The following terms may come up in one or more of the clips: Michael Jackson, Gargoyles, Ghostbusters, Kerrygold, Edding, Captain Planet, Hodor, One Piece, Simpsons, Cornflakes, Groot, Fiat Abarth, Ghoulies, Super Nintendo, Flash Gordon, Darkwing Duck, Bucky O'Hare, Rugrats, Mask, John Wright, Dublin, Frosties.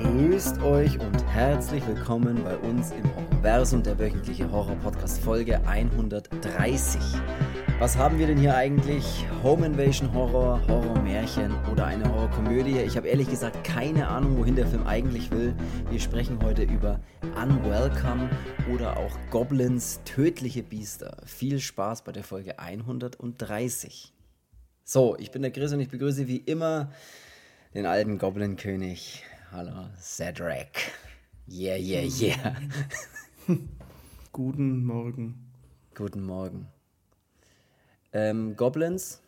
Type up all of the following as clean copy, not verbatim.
grüßt euch und herzlich willkommen bei uns im Horrorversum, der wöchentliche Horror-Podcast-Folge 130. Was haben wir denn hier eigentlich? Home Invasion Horror, Horrormärchen oder eine Horrorkomödie? Ich habe ehrlich gesagt keine Ahnung, wohin der Film eigentlich will. Wir sprechen heute über Unwelcome oder auch Goblins tödliche Biester. Viel Spaß bei der Folge 130. So, ich bin der Chris und ich begrüße wie immer den alten Goblin-König. Hallo, Cedric. Yeah, yeah, yeah. Guten Morgen. Guten Morgen. Goblins,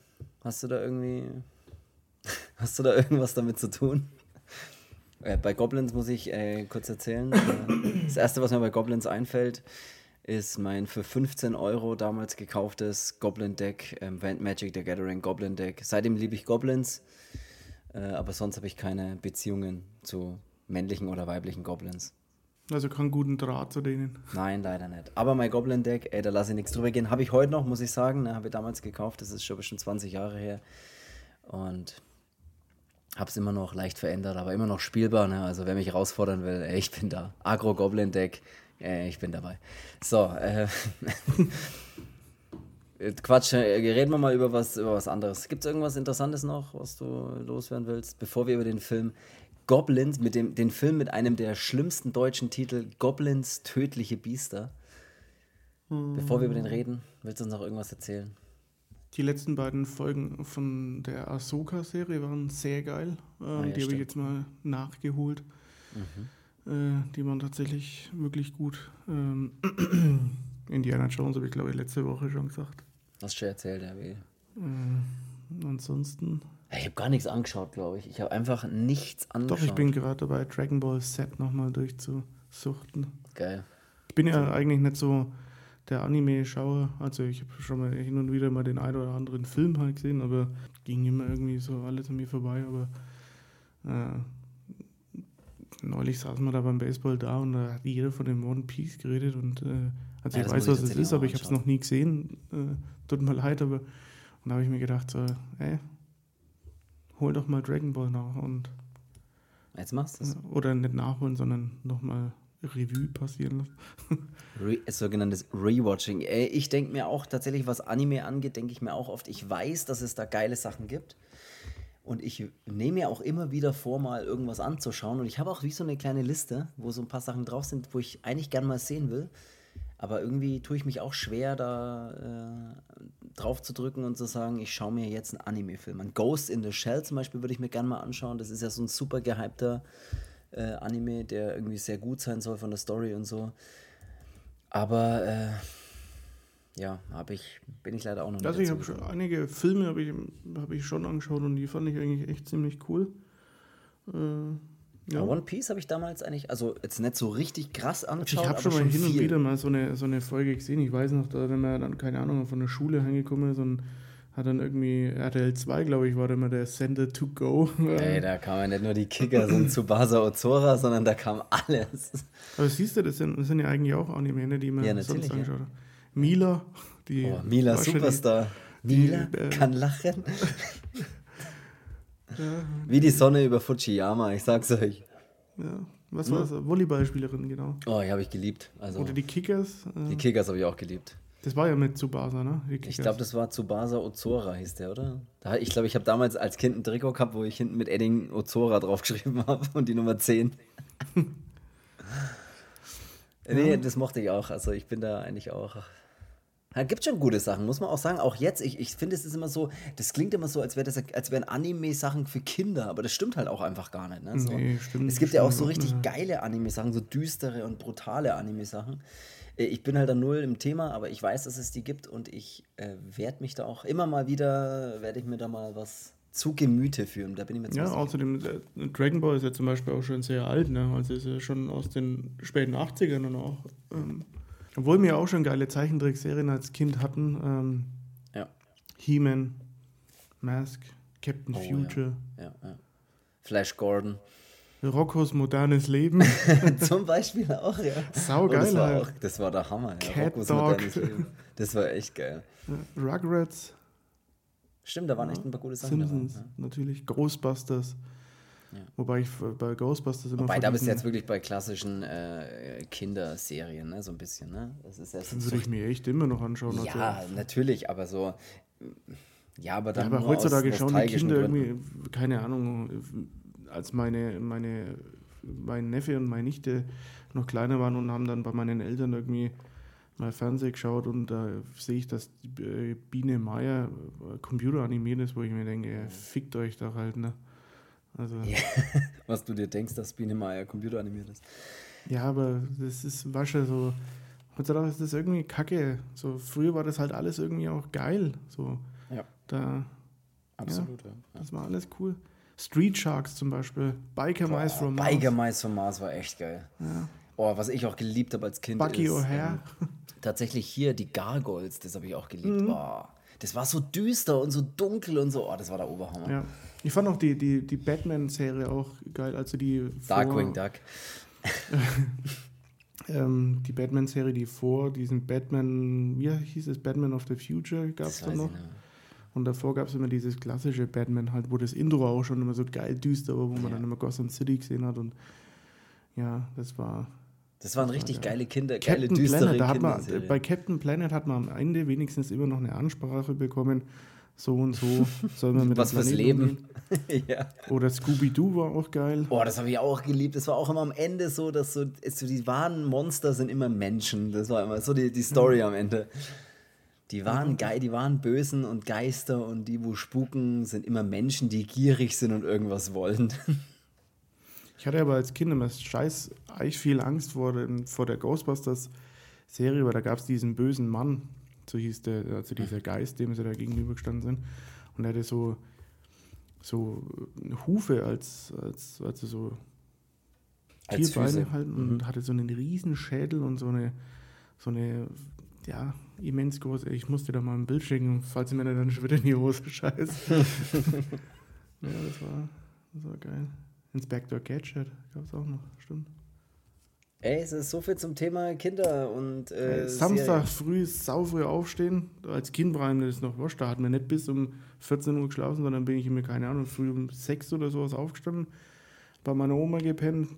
hast du da irgendwas damit zu tun? Bei Goblins muss ich kurz erzählen. Das erste, was mir bei Goblins einfällt, ist mein für 15 Euro damals gekauftes Goblin-Deck, Magic: the Gathering Goblin-Deck. Seitdem liebe ich Goblins, aber sonst habe ich keine Beziehungen zu männlichen oder weiblichen Goblins. Also keinen guten Draht zu denen. Nein, leider nicht. Aber mein Goblin-Deck, da lasse ich nichts drüber gehen. Habe ich heute noch, muss ich sagen. Habe ich damals gekauft, das ist schon bestimmt 20 Jahre her. Und habe es immer noch leicht verändert, aber immer noch spielbar. Also wer mich herausfordern will, ich bin da. Agro-Goblin-Deck, ich bin dabei. So, Quatsch, reden wir mal über was anderes. Gibt es irgendwas Interessantes noch, was du loswerden willst, bevor wir über den Film Goblins, den Film mit einem der schlimmsten deutschen Titel, Goblins tödliche Biester. Bevor wir über den reden, willst du uns noch irgendwas erzählen? Die letzten beiden Folgen von der Ahsoka-Serie waren sehr geil. Die habe ich jetzt mal nachgeholt. Mhm. Die waren tatsächlich wirklich gut. Indiana Jones habe ich, glaube ich, letzte Woche schon gesagt. Hast du schon erzählt, ja. Ansonsten... Ich habe gar nichts angeschaut, glaube ich. Ich habe einfach nichts angeschaut. Doch, ich bin gerade dabei, Dragon Ball Z nochmal durchzusuchten. Geil. Ich bin ja eigentlich nicht so der Anime-Schauer. Also ich habe schon mal hin und wieder mal den einen oder anderen Film halt gesehen, aber ging immer irgendwie so alles an mir vorbei. Aber neulich saßen wir da beim Baseball da und da hat jeder von dem One Piece geredet. Und also ja, ich weiß, was es ist, aber ich habe es noch nie gesehen. Tut mir leid, aber und da habe ich mir gedacht, so, hol doch mal Dragon Ball nach und jetzt machst du es. Oder nicht nachholen, sondern nochmal Revue passieren lassen. Sogenanntes Rewatching. Ich denke mir auch tatsächlich, was Anime angeht, denke ich mir auch oft, ich weiß, dass es da geile Sachen gibt. Und ich nehme mir auch immer wieder vor, mal irgendwas anzuschauen. Und ich habe auch wie so eine kleine Liste, wo so ein paar Sachen drauf sind, wo ich eigentlich gerne mal sehen will. Aber irgendwie tue ich mich auch schwer, da drauf zu drücken und zu sagen, ich schaue mir jetzt einen Anime-Film an. Ghost in the Shell zum Beispiel würde ich mir gerne mal anschauen. Das ist ja so ein super gehypter Anime, der irgendwie sehr gut sein soll von der Story und so. Aber bin ich leider auch noch nicht. Also ich habe schon einige Filme habe ich schon angeschaut und die fand ich eigentlich echt ziemlich cool. Ja. One Piece habe ich damals eigentlich, also jetzt nicht so richtig krass angeschaut, aber ich habe schon mal hin und wieder mal so eine Folge gesehen. Ich weiß noch, da wenn man dann, keine Ahnung, von der Schule heimgekommen ist und hat dann irgendwie RTL 2, glaube ich, war da immer der Sender to go. Ey, da kamen ja nicht nur die Kicker, so ein Tsubasa Ozora, sondern da kam alles. Aber siehst du, das sind ja eigentlich auch Anime, die man sonst angeschaut hat. Mila, Mila Superstar. Mila kann lachen. Ja. Wie die Sonne über Fujiyama, ich sag's euch. Ja, was war das? Volleyballspielerin, genau. Oh, die habe ich geliebt. Also, oder die Kickers. Die Kickers habe ich auch geliebt. Das war ja mit Tsubasa, ne? Ich glaube, das war Tsubasa Ozora, hieß der, oder? Ich glaube, ich habe damals als Kind ein Trikot gehabt, wo ich hinten mit Edding Ozora draufgeschrieben habe und die Nummer 10. Nee, das mochte ich auch. Also ich bin da eigentlich auch... Da gibt schon gute Sachen, muss man auch sagen. Auch jetzt, ich finde, es ist immer so, das klingt immer so, als wären Anime-Sachen für Kinder, aber das stimmt halt auch einfach gar nicht. Ne? So. Nee, stimmt, es gibt ja auch so richtig geile Anime-Sachen, so düstere und brutale Anime-Sachen. Ich bin halt da null im Thema, aber ich weiß, dass es die gibt und ich werde ich mir da mal was zu Gemüte führen. Da bin ich mir ja, außerdem, Dragon Ball ist ja zum Beispiel auch schon sehr alt, ne? Also ist ja schon aus den späten 80ern und auch... Obwohl wir auch schon geile Zeichentrickserien als Kind hatten. He-Man, Mask, Captain Future. Ja. Flash Gordon. Rocko's modernes Leben. Zum Beispiel auch, ja. Saugeil. Das war der Hammer. Ja. Rocko's modernes Leben. Das war echt geil. Rugrats. Stimmt, da waren echt ein paar gute Sachen. Simpsons, natürlich. Ghostbusters. Ja. Wobei ich bei Ghostbusters immer da bist du jetzt wirklich bei klassischen Kinderserien, ne? So ein bisschen, ne? Das ist jetzt das würde ich mir echt immer noch anschauen. Ja, also. Natürlich, aber so... Ja, aber dann ja, aber heutzutage schauen die Kinder irgendwie, keine Ahnung, als mein Neffe und meine Nichte noch kleiner waren und haben dann bei meinen Eltern irgendwie mal Fernsehen geschaut und da sehe ich, dass Biene Meier computeranimiert ist, wo ich mir denke, fickt euch doch halt, ne? Also, ja, was du dir denkst, dass Biene Meier computeranimiert ist. Ja, aber das ist Wasche so. Heutzutage ist das irgendwie kacke. So, früher war das halt alles irgendwie auch geil. So. Ja. Da, absolut, ja, ja. Das war alles cool. Street Sharks zum Beispiel. Biker Mice from Mars. Biker Mice from Mars war echt geil. Ja. Oh, was ich auch geliebt habe als Kind Bucky ist O'Hare. Tatsächlich hier die Gargoyles, das habe ich auch geliebt. Mhm. Oh, das war so düster und so dunkel und so. Oh, das war der Oberhammer. Ja. Ich fand auch die Batman-Serie auch geil. Also die Darkwing Duck. Die Batman-Serie, die vor diesem Batman, wie hieß es, Batman of the Future gab es da noch. Und davor gab es immer dieses klassische Batman halt, wo das Intro auch schon immer so geil düster war, wo man dann immer Gotham City gesehen hat und ja, das war... Das waren richtig geile Kinder, geile düstere Kinderserie. Bei Captain Planet hat man am Ende wenigstens immer noch eine Ansprache bekommen, so und so soll man mit was fürs Leben. Ja. Oder Scooby-Doo war auch geil. Boah, das habe ich auch geliebt. Es war auch immer am Ende so, dass so die wahren Monster sind immer Menschen. Das war immer so die Story am Ende. Die waren geil, die waren Bösen und Geister und die, wo spuken, sind immer Menschen, die gierig sind und irgendwas wollen. Ich hatte aber als Kind immer scheiß echt viel Angst vor der Ghostbusters-Serie, weil da gab es diesen bösen Mann, so hieß der, also dieser Geist, dem sie da gegenübergestanden sind. Und er hatte so Hufe als also so als Tierbeine halt und hatte so einen riesen Schädel und so eine ja, immens groß. Ich musste da mal ein Bild schicken, falls mir dann schon wieder in die Hose scheißt. Ja, das war geil. Inspector Gadget gab es auch noch, stimmt. Ey, es ist so viel zum Thema Kinder und Samstag früh, saufrüh aufstehen. Als Kind war das noch wurscht. Da hat man nicht bis um 14 Uhr geschlafen, sondern bin ich mir, keine Ahnung, früh um 6 oder sowas aufgestanden, bei meiner Oma gepennt.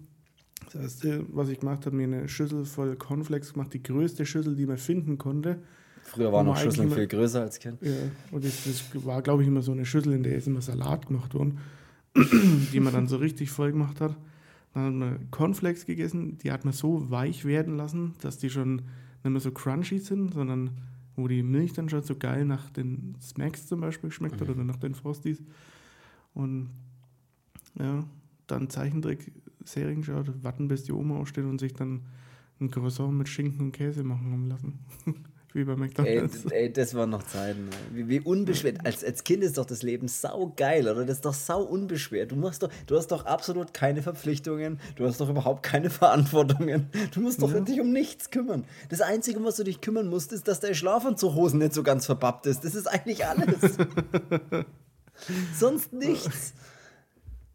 Das erste, was ich gemacht habe, mir eine Schüssel voll Cornflakes gemacht, die größte Schüssel, die man finden konnte. Früher waren noch Schüsseln viel größer als Kind. Ja, und das war, glaube ich, immer so eine Schüssel, in der ist immer Salat gemacht worden, die man dann so richtig voll gemacht hat. Dann hat man Cornflakes gegessen, die hat man so weich werden lassen, dass die schon nicht mehr so crunchy sind, sondern wo die Milch dann schon so geil nach den Smacks zum Beispiel geschmeckt hat oder nach den Frosties. Und ja, dann Zeichentrick-Serien geschaut, warten, bis die Oma aufsteht und sich dann ein Croissant mit Schinken und Käse machen haben lassen. Wie bei McDonalds. Ey, das waren noch Zeiten. Wie unbeschwert. Als Kind ist doch das Leben saugeil, oder? Das ist doch sau unbeschwert. Du hast doch absolut keine Verpflichtungen. Du hast doch überhaupt keine Verantwortungen. Du musst doch dich um nichts kümmern. Das Einzige, was du dich kümmern musst, ist, dass dein Schlafanzughosen nicht so ganz verbappt ist. Das ist eigentlich alles. Sonst nichts.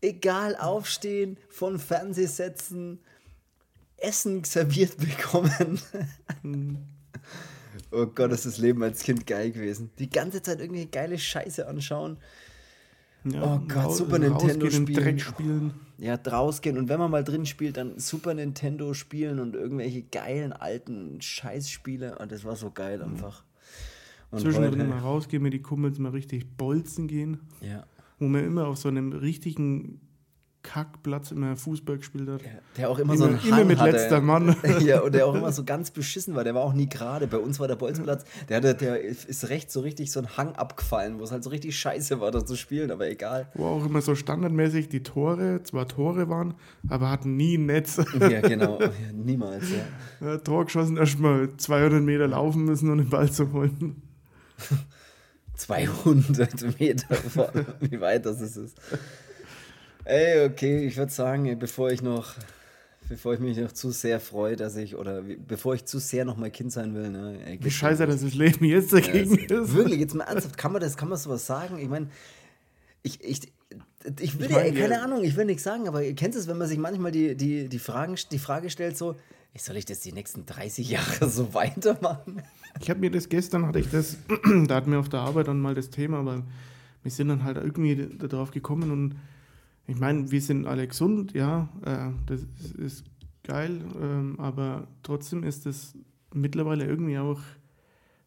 Egal, aufstehen, von Fernseh setzen, Essen serviert bekommen. Oh Gott, ist das Leben als Kind geil gewesen. Die ganze Zeit irgendwelche geile Scheiße anschauen. Ja, oh Gott, Super Nintendo spielen. Ja, rausgehen. Und wenn man mal drin spielt, dann Super Nintendo spielen und irgendwelche geilen alten Scheißspiele. Und das war so geil einfach. Und zwischendrin mal rausgehen, mit die Kumpels mal richtig bolzen gehen. Ja. Wo man immer auf so einem richtigen Kackplatz immer Fußball gespielt hat. Ja, der auch immer so einen Hang mit hatte. Letzter Mann. Ja, und der auch immer so ganz beschissen war. Der war auch nie gerade. Bei uns war der Bolzplatz, der ist rechts so richtig so ein Hang abgefallen, wo es halt so richtig scheiße war, da zu spielen, aber egal. Wo auch immer so standardmäßig die Tore, zwar Tore waren, aber hatten nie ein Netz. Ja, genau. Ja, niemals, ja. Ja, Tor geschossen, erstmal 200 Meter laufen müssen, um den Ball zu holen. 200 Meter, wie weit das ist. Ey, okay, ich würde sagen, bevor ich mich noch zu sehr freue, bevor ich zu sehr noch mal Kind sein will. Ne, wie scheiße, dass das Leben jetzt dagegen ist. Wirklich, jetzt mal ernsthaft, kann man sowas sagen? Ich meine, ich will nichts sagen, aber ihr kennt es, wenn man sich manchmal die Frage stellt, so, soll ich das die nächsten 30 Jahre so weitermachen? Ich habe mir das gestern, da hatten wir auf der Arbeit dann mal das Thema, aber wir sind dann halt irgendwie darauf gekommen und Ich meine, wir sind alle gesund, ja, das ist geil, aber trotzdem ist es mittlerweile irgendwie auch,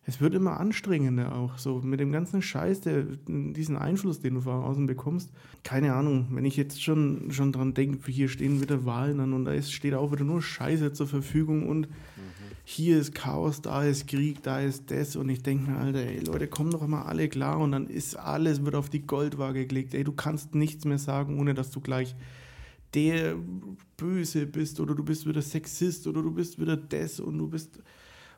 es wird immer anstrengender auch, so mit dem ganzen Scheiß, diesen Einfluss, den du von außen bekommst. Keine Ahnung, wenn ich jetzt schon dran denke, hier stehen wieder Wahlen an und da steht auch wieder nur Scheiße zur Verfügung und hier ist Chaos, da ist Krieg, da ist das und ich denke mir, Alter, ey, Leute, kommen doch mal alle klar und dann ist alles, wird auf die Goldwaage gelegt. Ey, du kannst nichts mehr sagen, ohne dass du gleich der Böse bist oder du bist wieder Sexist oder du bist wieder das und du bist...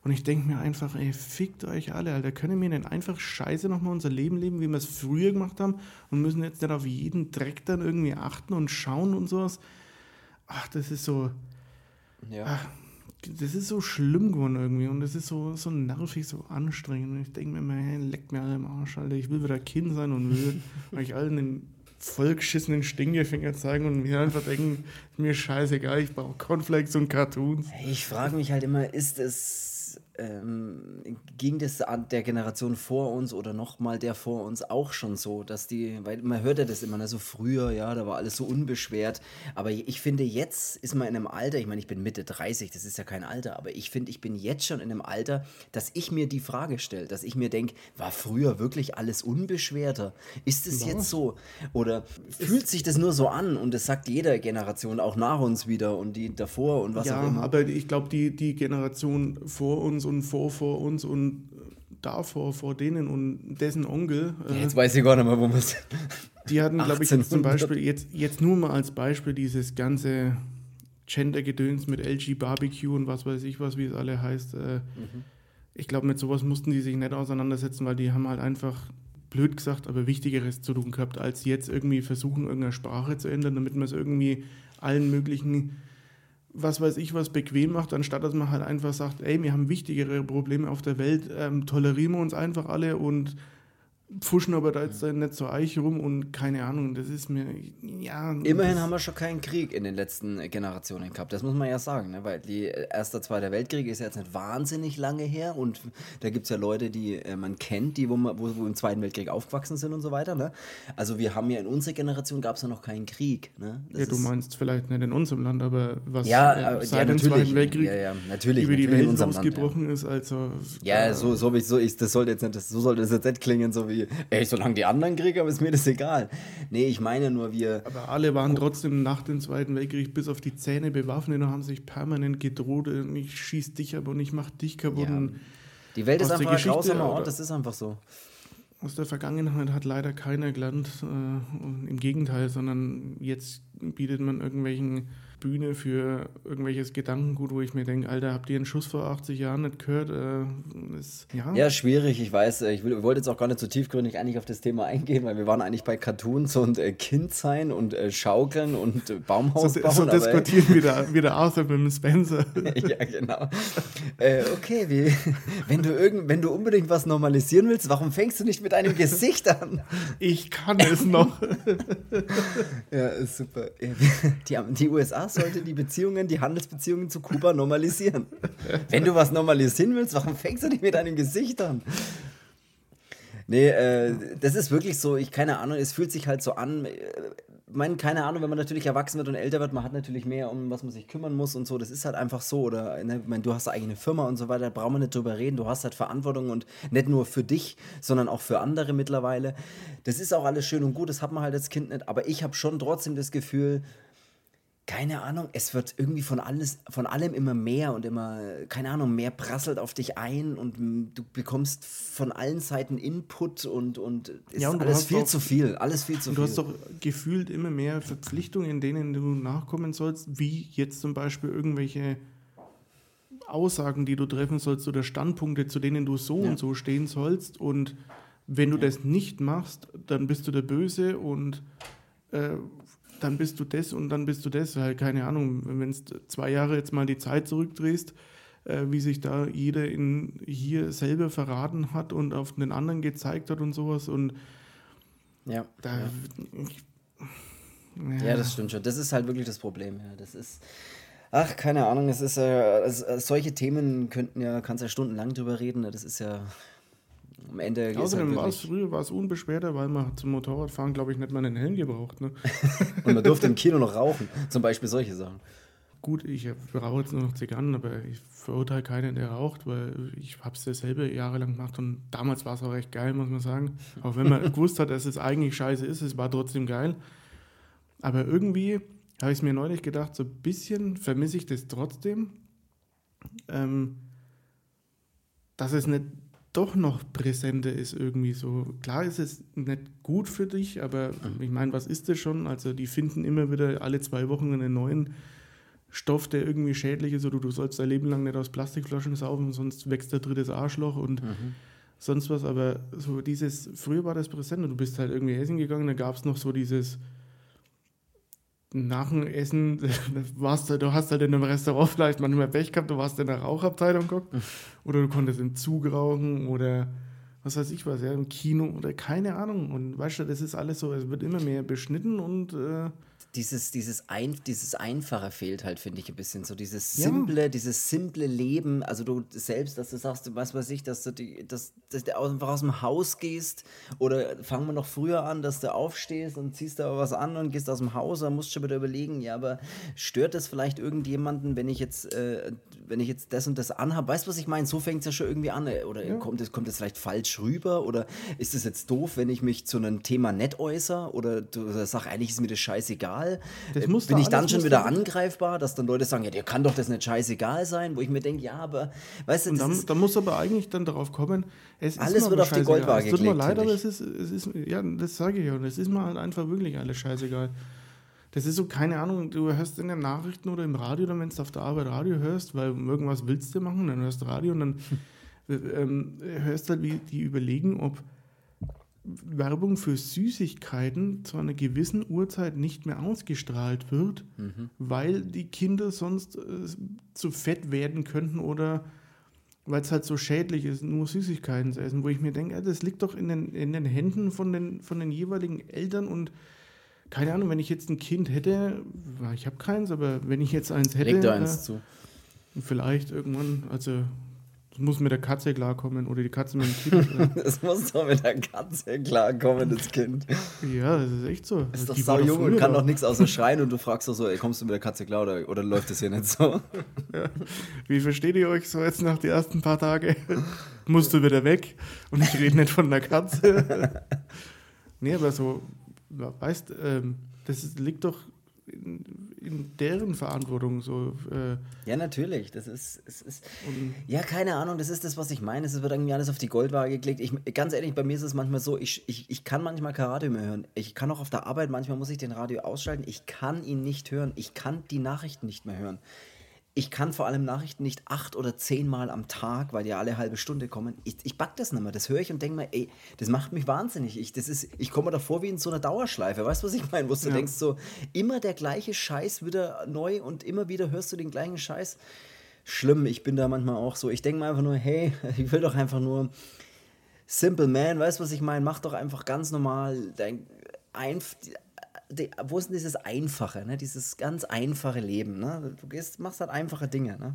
Und ich denke mir einfach, ey, fickt euch alle, Alter. Können wir denn einfach scheiße nochmal unser Leben leben, wie wir es früher gemacht haben und müssen jetzt nicht auf jeden Dreck dann irgendwie achten und schauen und sowas? Ach, das ist so... Ja. Ach, das ist so schlimm geworden irgendwie und das ist so nervig, so anstrengend. Und ich denke mir immer, hey, leckt mir alle im Arsch, Alter. Ich will wieder Kind sein und will euch allen den vollgeschissenen Stinkefinger zeigen und mir einfach denken, mir scheißegal, ich brauche Cornflakes und Cartoons. Ich frage mich halt immer, ist es... ging das der Generation vor uns oder nochmal der vor uns auch schon so, dass die, weil man hört ja das immer, ne, so früher, ja, da war alles so unbeschwert, aber ich finde, jetzt ist man in einem Alter, ich meine, ich bin Mitte 30, das ist ja kein Alter, aber ich finde, ich bin jetzt schon in einem Alter, dass ich mir die Frage stelle, dass ich mir denke, war früher wirklich alles unbeschwerter? Ist es jetzt so? Oder fühlt sich das nur so an? Und das sagt jeder Generation auch nach uns wieder und die davor und was auch immer. Ja, aber ich glaube, die Generation vor uns und vor uns und davor, vor denen und dessen Onkel. Jetzt weiß ich gar nicht mehr, wo man es... Die hatten, glaube ich, jetzt zum Beispiel, jetzt nur mal als Beispiel dieses ganze Gender-Gedöns mit LG Barbecue und was weiß ich was, wie es alle heißt. Ich glaube, mit sowas mussten die sich nicht auseinandersetzen, weil die haben halt einfach, blöd gesagt, aber Wichtigeres zu tun gehabt, als jetzt irgendwie versuchen, irgendeine Sprache zu ändern, damit man es irgendwie allen möglichen... was weiß ich, was bequem macht, anstatt dass man halt einfach sagt, ey, wir haben wichtigere Probleme auf der Welt, tolerieren wir uns einfach alle und pfuschen aber da jetzt dann nicht so eich rum und keine Ahnung, das ist mir, ja... Immerhin haben wir schon keinen Krieg in den letzten Generationen gehabt, das muss man ja sagen, ne? Weil der Zweite Weltkrieg ist ja jetzt nicht wahnsinnig lange her und da gibt es ja Leute, die man kennt, die wo im Zweiten Weltkrieg aufgewachsen sind und so weiter, ne? Also wir haben ja in unserer Generation gab es ja noch keinen Krieg, ne? Das du meinst vielleicht nicht in unserem Land, aber was seit dem Zweiten Weltkrieg über die Welt ausgebrochen ist, also... Ja, so sollte es jetzt nicht klingen, so wie ey, solange die anderen Kriege haben, ist mir das egal. Nee, ich meine nur, wir... Aber alle waren trotzdem nach dem Zweiten Weltkrieg bis auf die Zähne bewaffnet und haben sich permanent gedroht, ich schieß dich ab und ich mach dich kaputt. Ja. Die Welt ist einfach ein grausamer Ort, das ist einfach so. Aus der Vergangenheit hat leider keiner gelernt, im Gegenteil, sondern jetzt bietet man irgendwelchen Bühne für irgendwelches Gedankengut, wo ich mir denke, Alter, habt ihr einen Schuss vor 80 Jahren nicht gehört? Ja, schwierig, ich weiß. Ich wollte jetzt auch gar nicht so tiefgründig eigentlich auf das Thema eingehen, weil wir waren eigentlich bei Cartoons und Kindsein und Schaukeln und Baumhaus bauen. So diskutieren wieder außer mit dem Spencer. Ja, genau. Okay, wenn du unbedingt was normalisieren willst, warum fängst du nicht mit einem Gesicht an? Ich kann es noch. Ja, ist super. Die USA sollte die Handelsbeziehungen zu Kuba normalisieren. Wenn du was normalisieren willst, warum fängst du nicht mit deinem Gesicht an? Nee, das ist wirklich so, keine Ahnung, es fühlt sich halt so an, keine Ahnung, wenn man natürlich erwachsen wird und älter wird, man hat natürlich mehr, um was man sich kümmern muss und so, das ist halt einfach so, oder, ne, ich meine, du hast eine eigene Firma und so weiter, da braucht man nicht drüber reden, du hast halt Verantwortung und nicht nur für dich, sondern auch für andere mittlerweile. Das ist auch alles schön und gut, das hat man halt als Kind nicht, aber ich habe schon trotzdem das Gefühl, keine Ahnung, es wird irgendwie von allem immer mehr und immer, keine Ahnung, mehr prasselt auf dich ein und du bekommst von allen Seiten Input und ist ja, und alles viel zu viel. Du hast doch gefühlt immer mehr Verpflichtungen, denen du nachkommen sollst, wie jetzt zum Beispiel irgendwelche Aussagen, die du treffen sollst oder Standpunkte, zu denen du so und so stehen sollst und wenn du das nicht machst, dann bist du der Böse und dann bist du das und dann bist du das. Halt, keine Ahnung, wenn du 2 Jahre jetzt mal die Zeit zurückdrehst, wie sich da jeder hier selber verraten hat und auf den anderen gezeigt hat und sowas. Und das stimmt schon. Das ist halt wirklich das Problem. Ja. Das ist... Ach, keine Ahnung. Es ist solche Themen kannst ja stundenlang drüber reden. Das ist ja... am Ende geht außerdem es halt wirklich... Früher war es unbeschwerter, weil man zum Motorradfahren, glaube ich, nicht mal einen Helm gebraucht. Ne? Und man durfte im Kino noch rauchen, zum Beispiel solche Sachen. Gut, ich rauche jetzt nur noch Zigarren, aber ich verurteile keinen, der raucht, weil ich habe es ja selber jahrelang gemacht und damals war es auch echt geil, muss man sagen. Auch wenn man gewusst hat, dass es eigentlich scheiße ist, es war trotzdem geil. Aber irgendwie habe ich es mir neulich gedacht, so ein bisschen vermisse ich das trotzdem, dass es nicht doch noch präsenter ist irgendwie so. Klar ist es nicht gut für dich, aber ich meine, was ist das schon? Also die finden immer wieder alle 2 Wochen einen neuen Stoff, der irgendwie schädlich ist, oder du sollst dein Leben lang nicht aus Plastikflaschen saufen, sonst wächst der drittes Arschloch und sonst was, aber so dieses, früher war das präsent und du bist halt irgendwie essen gegangen, da gab es noch so dieses nach dem Essen, du hast halt in einem Restaurant vielleicht manchmal Pech gehabt, du warst in der Rauchabteilung guckt, oder du konntest im Zug rauchen oder was weiß ich was, ja, im Kino oder keine Ahnung und weißt du, das ist alles so, es wird immer mehr beschnitten und Dieses Einfache fehlt halt, finde ich, ein bisschen. So dieses simple Leben. Also du selbst, dass du sagst, was weiß ich, dass du einfach aus dem Haus gehst oder fangen wir noch früher an, dass du aufstehst und ziehst da was an und gehst aus dem Haus, dann musst du schon wieder überlegen, ja, aber stört das vielleicht irgendjemanden, wenn ich jetzt das und das anhabe? Weißt du, was ich meine? So fängt es ja schon irgendwie an. Oder kommt das vielleicht falsch rüber? Oder ist es jetzt doof, wenn ich mich zu einem Thema nett äußere? Oder du sagst, eigentlich ist mir das scheißegal. Bin ich dann schon wieder angreifbar, dass dann Leute sagen, ja, dir kann doch das nicht scheißegal sein, wo ich mir denke, ja, aber, weißt du, das ist... Da muss aber eigentlich dann darauf kommen, alles wird auf die Goldwaage gelegt. Es tut mir leid, aber es ist, ja, das sage ich ja, und es ist mir halt einfach wirklich alles scheißegal. Das ist so, keine Ahnung, du hörst in den Nachrichten oder im Radio, dann wenn du auf der Arbeit Radio hörst, weil irgendwas willst du machen, dann hörst du Radio und dann hörst halt, wie die überlegen, ob Werbung für Süßigkeiten zu einer gewissen Uhrzeit nicht mehr ausgestrahlt wird, weil die Kinder sonst zu fett werden könnten oder weil es halt so schädlich ist, nur Süßigkeiten zu essen, wo ich mir denke, das liegt doch in den Händen von den jeweiligen Eltern und keine Ahnung, wenn ich jetzt ein Kind hätte, ich habe keins, aber wenn ich jetzt eins hätte, legt eins zu. Vielleicht irgendwann, also... Das muss mit der Katze klarkommen oder die Katze mit dem Kind. Das muss doch mit der Katze klarkommen, das Kind. Ja, das ist echt so. Ist doch sau jung und kann doch nichts außer schreien und du fragst doch so, ey, kommst du mit der Katze klar oder läuft das hier nicht so? Ja. Wie versteht ihr euch so jetzt nach den ersten paar Tagen? Musst du wieder weg und ich rede nicht von der Katze. Nee, aber so, weißt, das liegt doch in deren Verantwortung so. Ja, natürlich. Das ist, keine Ahnung, das ist das, was ich meine. Es wird irgendwie alles auf die Goldwaage gelegt. Ganz ehrlich, bei mir ist es manchmal so, ich kann manchmal kein Radio mehr hören. Ich kann auch auf der Arbeit, manchmal muss ich den Radio ausschalten. Ich kann ihn nicht hören. Ich kann die Nachrichten nicht mehr hören. Ich kann vor allem Nachrichten nicht 8 oder 10 Mal am Tag, weil die alle halbe Stunde kommen. Ich back das nicht mehr. Das höre ich und denke mir, ey, das macht mich wahnsinnig. Ich komme mir davor wie in so einer Dauerschleife. Weißt du, was ich meine? Wo du denkst, so immer der gleiche Scheiß wieder neu und immer wieder hörst du den gleichen Scheiß. Schlimm, ich bin da manchmal auch so. Ich denke mir einfach nur, hey, ich will doch einfach nur Simple Man. Weißt du, was ich meine? Mach doch einfach ganz normal dein wo ist denn dieses Einfache, ne? Dieses ganz einfache Leben, ne? Du machst halt einfache Dinge, ne?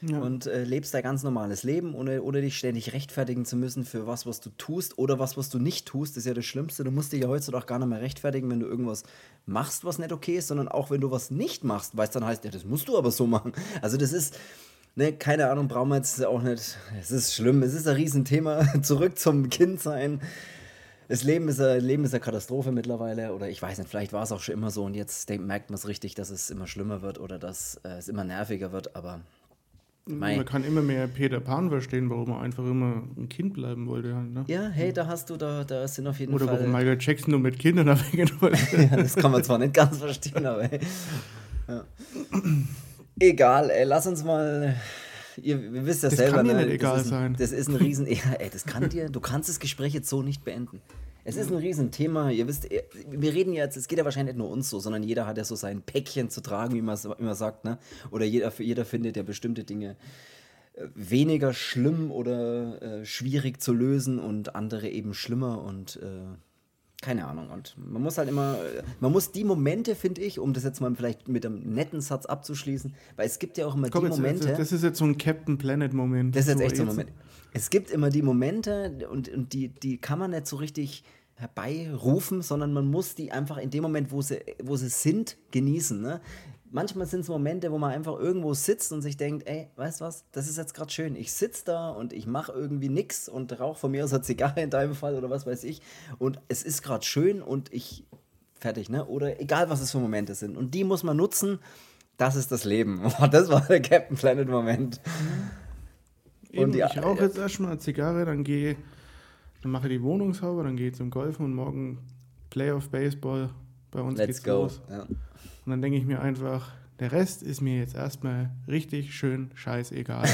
Ja. Und lebst dein ganz normales Leben, ohne dich ständig rechtfertigen zu müssen für was du tust oder was du nicht tust, ist ja das Schlimmste. Du musst dich ja heutzutage gar nicht mehr rechtfertigen, wenn du irgendwas machst, was nicht okay ist, sondern auch wenn du was nicht machst, weil es dann heißt, ja, das musst du aber so machen. Also das ist... Ne, keine Ahnung, brauchen wir jetzt auch nicht... Es ist schlimm, es ist ein Riesenthema. Zurück zum Kindsein. Das Leben ist eine Katastrophe mittlerweile, oder ich weiß nicht, vielleicht war es auch schon immer so und jetzt merkt man es richtig, dass es immer schlimmer wird oder dass es immer nerviger wird, aber... Man kann immer mehr Peter Pan verstehen, warum er einfach immer ein Kind bleiben wollte. Halt, ne? Ja, hey, da hast du, da sind auf jeden Fall... Oder warum Michael Jackson nur mit Kindern abhängen wollte. Ja, das kann man zwar nicht ganz verstehen, aber... Hey. Ja. Egal, ey, lass uns mal... Ihr wisst ja das selber, kann dir nicht egal sein. Das ist ein Riesen... Ey, du kannst das Gespräch jetzt so nicht beenden. Es ist ein Riesenthema. Ihr wisst, wir reden jetzt, es geht ja wahrscheinlich nicht nur uns so, sondern jeder hat ja so sein Päckchen zu tragen, wie man es immer sagt, ne? Oder jeder findet ja bestimmte Dinge weniger schlimm oder schwierig zu lösen und andere eben schlimmer und keine Ahnung. Und man muss halt immer, man muss die Momente, finde ich, um das jetzt mal vielleicht mit einem netten Satz abzuschließen, weil es gibt ja auch immer Momente. Das ist jetzt so ein Captain Planet-Moment. Das ist jetzt echt so ein Moment. Es gibt immer die Momente und die kann man nicht so richtig herbeirufen, sondern man muss die einfach in dem Moment, wo sie sind, genießen, ne? Manchmal sind es Momente, wo man einfach irgendwo sitzt und sich denkt, ey, weißt du was, das ist jetzt gerade schön. Ich sitze da und ich mache irgendwie nichts und rauche von mir aus eine Zigarre in deinem Fall oder was weiß ich. Und es ist gerade schön und ich, fertig, ne? Oder egal, was es für Momente sind. Und die muss man nutzen. Das ist das Leben. Oh, das war der Captain Planet Moment. Und ich rauche jetzt erstmal eine Zigarre, dann mache ich die Wohnung sauber, dann gehe ich zum Golfen und morgen Playoff Baseball. Bei uns geht's los. Ja. Und dann denke ich mir einfach, der Rest ist mir jetzt erstmal richtig schön scheißegal.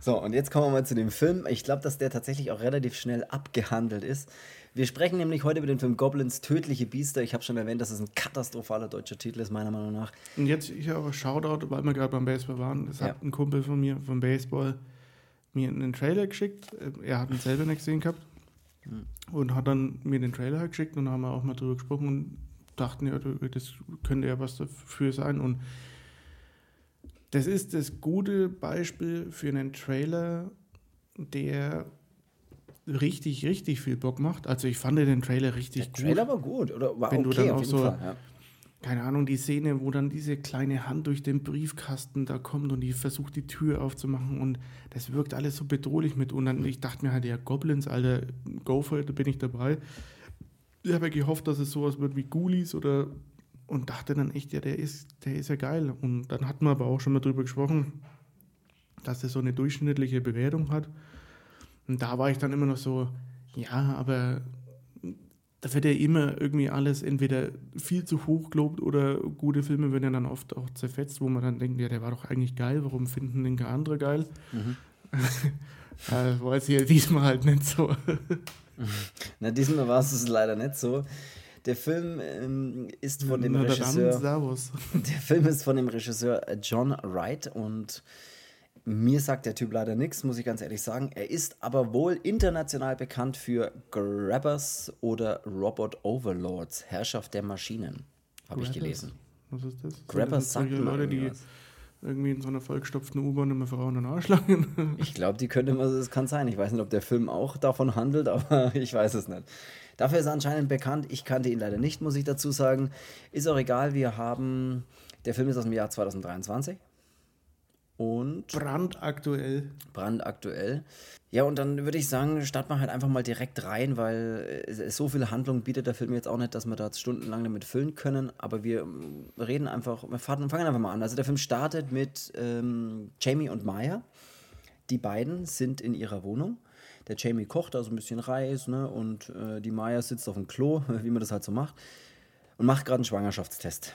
So, und jetzt kommen wir mal zu dem Film. Ich glaube, dass der tatsächlich auch relativ schnell abgehandelt ist. Wir sprechen nämlich heute über den Film Goblins tödliche Biester. Ich habe schon erwähnt, dass es ein katastrophaler deutscher Titel ist, meiner Meinung nach. Und jetzt hier auch ein Shoutout, weil wir gerade beim Baseball waren. Das hat ein Kumpel von mir vom Baseball mir einen Trailer geschickt. Er hat ihn selber nicht gesehen gehabt. Und hat dann mir den Trailer geschickt und haben wir auch mal drüber gesprochen und dachten, ja, das könnte ja was dafür sein. Und das ist das gute Beispiel für einen Trailer, der richtig, richtig viel Bock macht. Also ich fand den Trailer richtig gut. Der Trailer war gut, oder? War wenn okay, du dann auch so, Fall, ja. Keine Ahnung, die Szene, wo dann diese kleine Hand durch den Briefkasten da kommt und die versucht, die Tür aufzumachen und das wirkt alles so bedrohlich mit. Und dann, ich dachte mir halt, ja, Goblins, Alter, go for it, da bin ich dabei. Ich habe ja gehofft, dass es sowas wird wie Ghoulies oder... Und dachte dann echt, ja, der ist ja geil. Und dann hatten wir aber auch schon mal drüber gesprochen, dass das so eine durchschnittliche Bewertung hat. Und da war ich dann immer noch so, ja, aber... Da wird ja immer irgendwie alles entweder viel zu hoch gelobt oder gute Filme werden ja dann oft auch zerfetzt, wo man dann denkt, ja, der war doch eigentlich geil, warum finden den andere geil? Mhm. Das war es hier diesmal halt nicht so. Na, diesmal war es leider nicht so. Der Film ist von dem Regisseur... Der Film ist von dem Regisseur John Wright und... Mir sagt der Typ leider nichts, muss ich ganz ehrlich sagen. Er ist aber wohl international bekannt für Grabbers oder Robot Overlords, Herrschaft der Maschinen, habe ich gelesen. Was ist das? Grabbers sagt man Leute, die irgendwie in so einer vollgestopften U-Bahn immer Frauen und Arsch langen. Ich glaube, die könnte man, das kann sein. Ich weiß nicht, ob der Film auch davon handelt, aber ich weiß es nicht. Dafür ist er anscheinend bekannt. Ich kannte ihn leider nicht, muss ich dazu sagen. Ist auch egal, der Film ist aus dem Jahr 2023. Und brandaktuell. Ja, und dann würde ich sagen, starten wir halt einfach mal direkt rein, weil so viel Handlung bietet der Film jetzt auch nicht, dass wir da stundenlang damit füllen können, aber wir fangen einfach mal an. Also der Film startet mit Jamie und Maya. Die beiden sind in ihrer Wohnung. Der Jamie kocht da so ein bisschen Reis, ne? Und die Maya sitzt auf dem Klo, wie man das halt so macht, und macht gerade einen Schwangerschaftstest.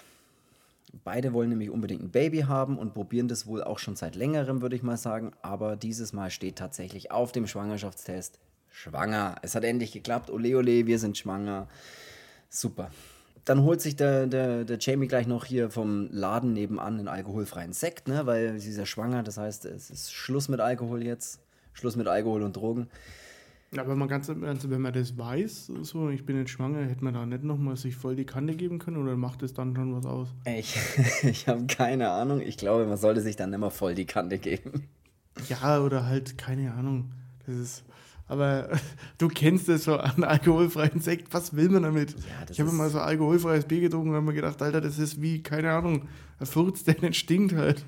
Beide wollen nämlich unbedingt ein Baby haben und probieren das wohl auch schon seit längerem, würde ich mal sagen. Aber dieses Mal steht tatsächlich auf dem Schwangerschaftstest schwanger. Es hat endlich geklappt. Ole, ole, wir sind schwanger. Super. Dann holt sich der Jamie gleich noch hier vom Laden nebenan einen alkoholfreien Sekt, ne? Weil sie ist ja schwanger. Das heißt, es ist Schluss mit Alkohol jetzt. Schluss mit Alkohol und Drogen. Aber man ganz, wenn man das weiß, so, ich bin jetzt schwanger, hätte man da nicht nochmal sich voll die Kante geben können oder macht es dann schon was aus? Ich habe keine Ahnung. Ich glaube, man sollte sich dann immer voll die Kante geben. Ja, oder halt, keine Ahnung. Das ist, aber du kennst das so an alkoholfreien Sekt. Was will man damit? Ja, ich habe mal so alkoholfreies Bier getrunken und habe mir gedacht, Alter, das ist wie, keine Ahnung, ein Furz, der nicht stinkt halt.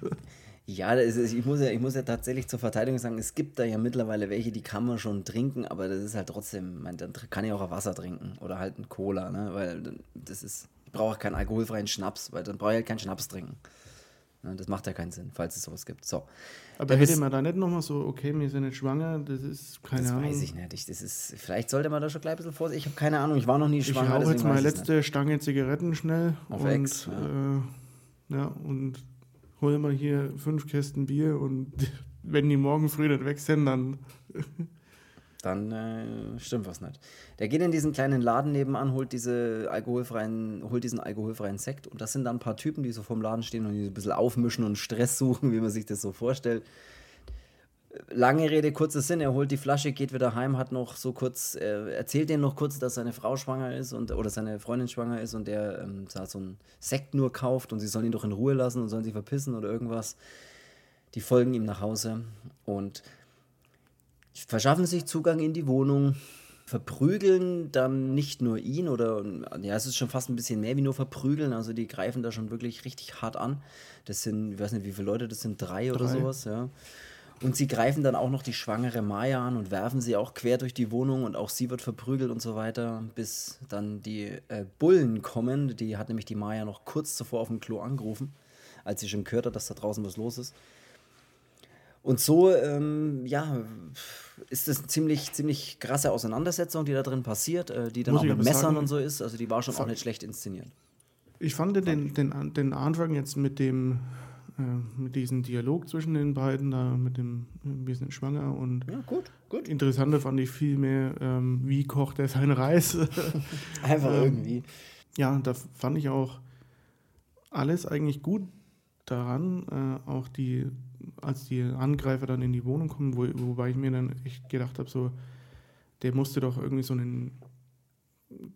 Ja, ich muss ja tatsächlich zur Verteidigung sagen, es gibt da ja mittlerweile welche, die kann man schon trinken, aber das ist halt trotzdem, dann kann ich auch ein Wasser trinken oder halt ein Cola, ne? Weil das ist, ich brauche keinen alkoholfreien Schnaps, weil dann brauche ich halt keinen Schnaps trinken. Ne? Das macht ja keinen Sinn, falls es sowas gibt. So. Aber hätte man da nicht nochmal so, okay, wir sind nicht schwanger, das ist keine Ahnung. Das weiß ich nicht. Vielleicht sollte man da schon gleich ein bisschen vorsichtig. Ich habe keine Ahnung, ich war noch nie schwanger. Ich hau jetzt meine letzte Stange Zigaretten schnell. Auf Ex, und hol mal hier 5 Kästen Bier und wenn die morgen früh nicht weg sind, dann... Dann stimmt was nicht. Der geht in diesen kleinen Laden nebenan, holt diesen alkoholfreien Sekt und das sind dann ein paar Typen, die so vorm Laden stehen und die so ein bisschen aufmischen und Stress suchen, wie man sich das so vorstellt. Lange Rede, kurzer Sinn, er holt die Flasche, geht wieder heim, hat noch so kurz, erzählt denen noch kurz, dass seine Frau schwanger ist oder seine Freundin schwanger ist und der so einen Sekt nur kauft und sie sollen ihn doch in Ruhe lassen und sollen sie verpissen oder irgendwas. Die folgen ihm nach Hause und verschaffen sich Zugang in die Wohnung, verprügeln dann nicht nur ihn oder, ja, es ist schon fast ein bisschen mehr wie nur verprügeln, also die greifen da schon wirklich richtig hart an. Das sind, ich weiß nicht, wie viele Leute, das sind drei. Oder sowas, ja. Und sie greifen dann auch noch die schwangere Maya an und werfen sie auch quer durch die Wohnung und auch sie wird verprügelt und so weiter, bis dann die Bullen kommen. Die hat nämlich die Maya noch kurz zuvor auf dem Klo angerufen, als sie schon gehört hat, dass da draußen was los ist. Und so, ist das eine ziemlich krasse Auseinandersetzung, die da drin passiert, die dann auch mit Messern sagen, und so ist. Also die war schon auch nicht schlecht inszeniert. Ich fand den Anfang jetzt mit diesem Dialog zwischen den beiden, da mit dem wir sind schwanger und ja, gut. Interessanter fand ich viel mehr, wie kocht er seinen Reis. Einfach irgendwie. Ja, da fand ich auch alles eigentlich gut daran, auch die, als die Angreifer dann in die Wohnung kommen, wobei ich mir dann echt gedacht habe, so, der musste doch irgendwie so einen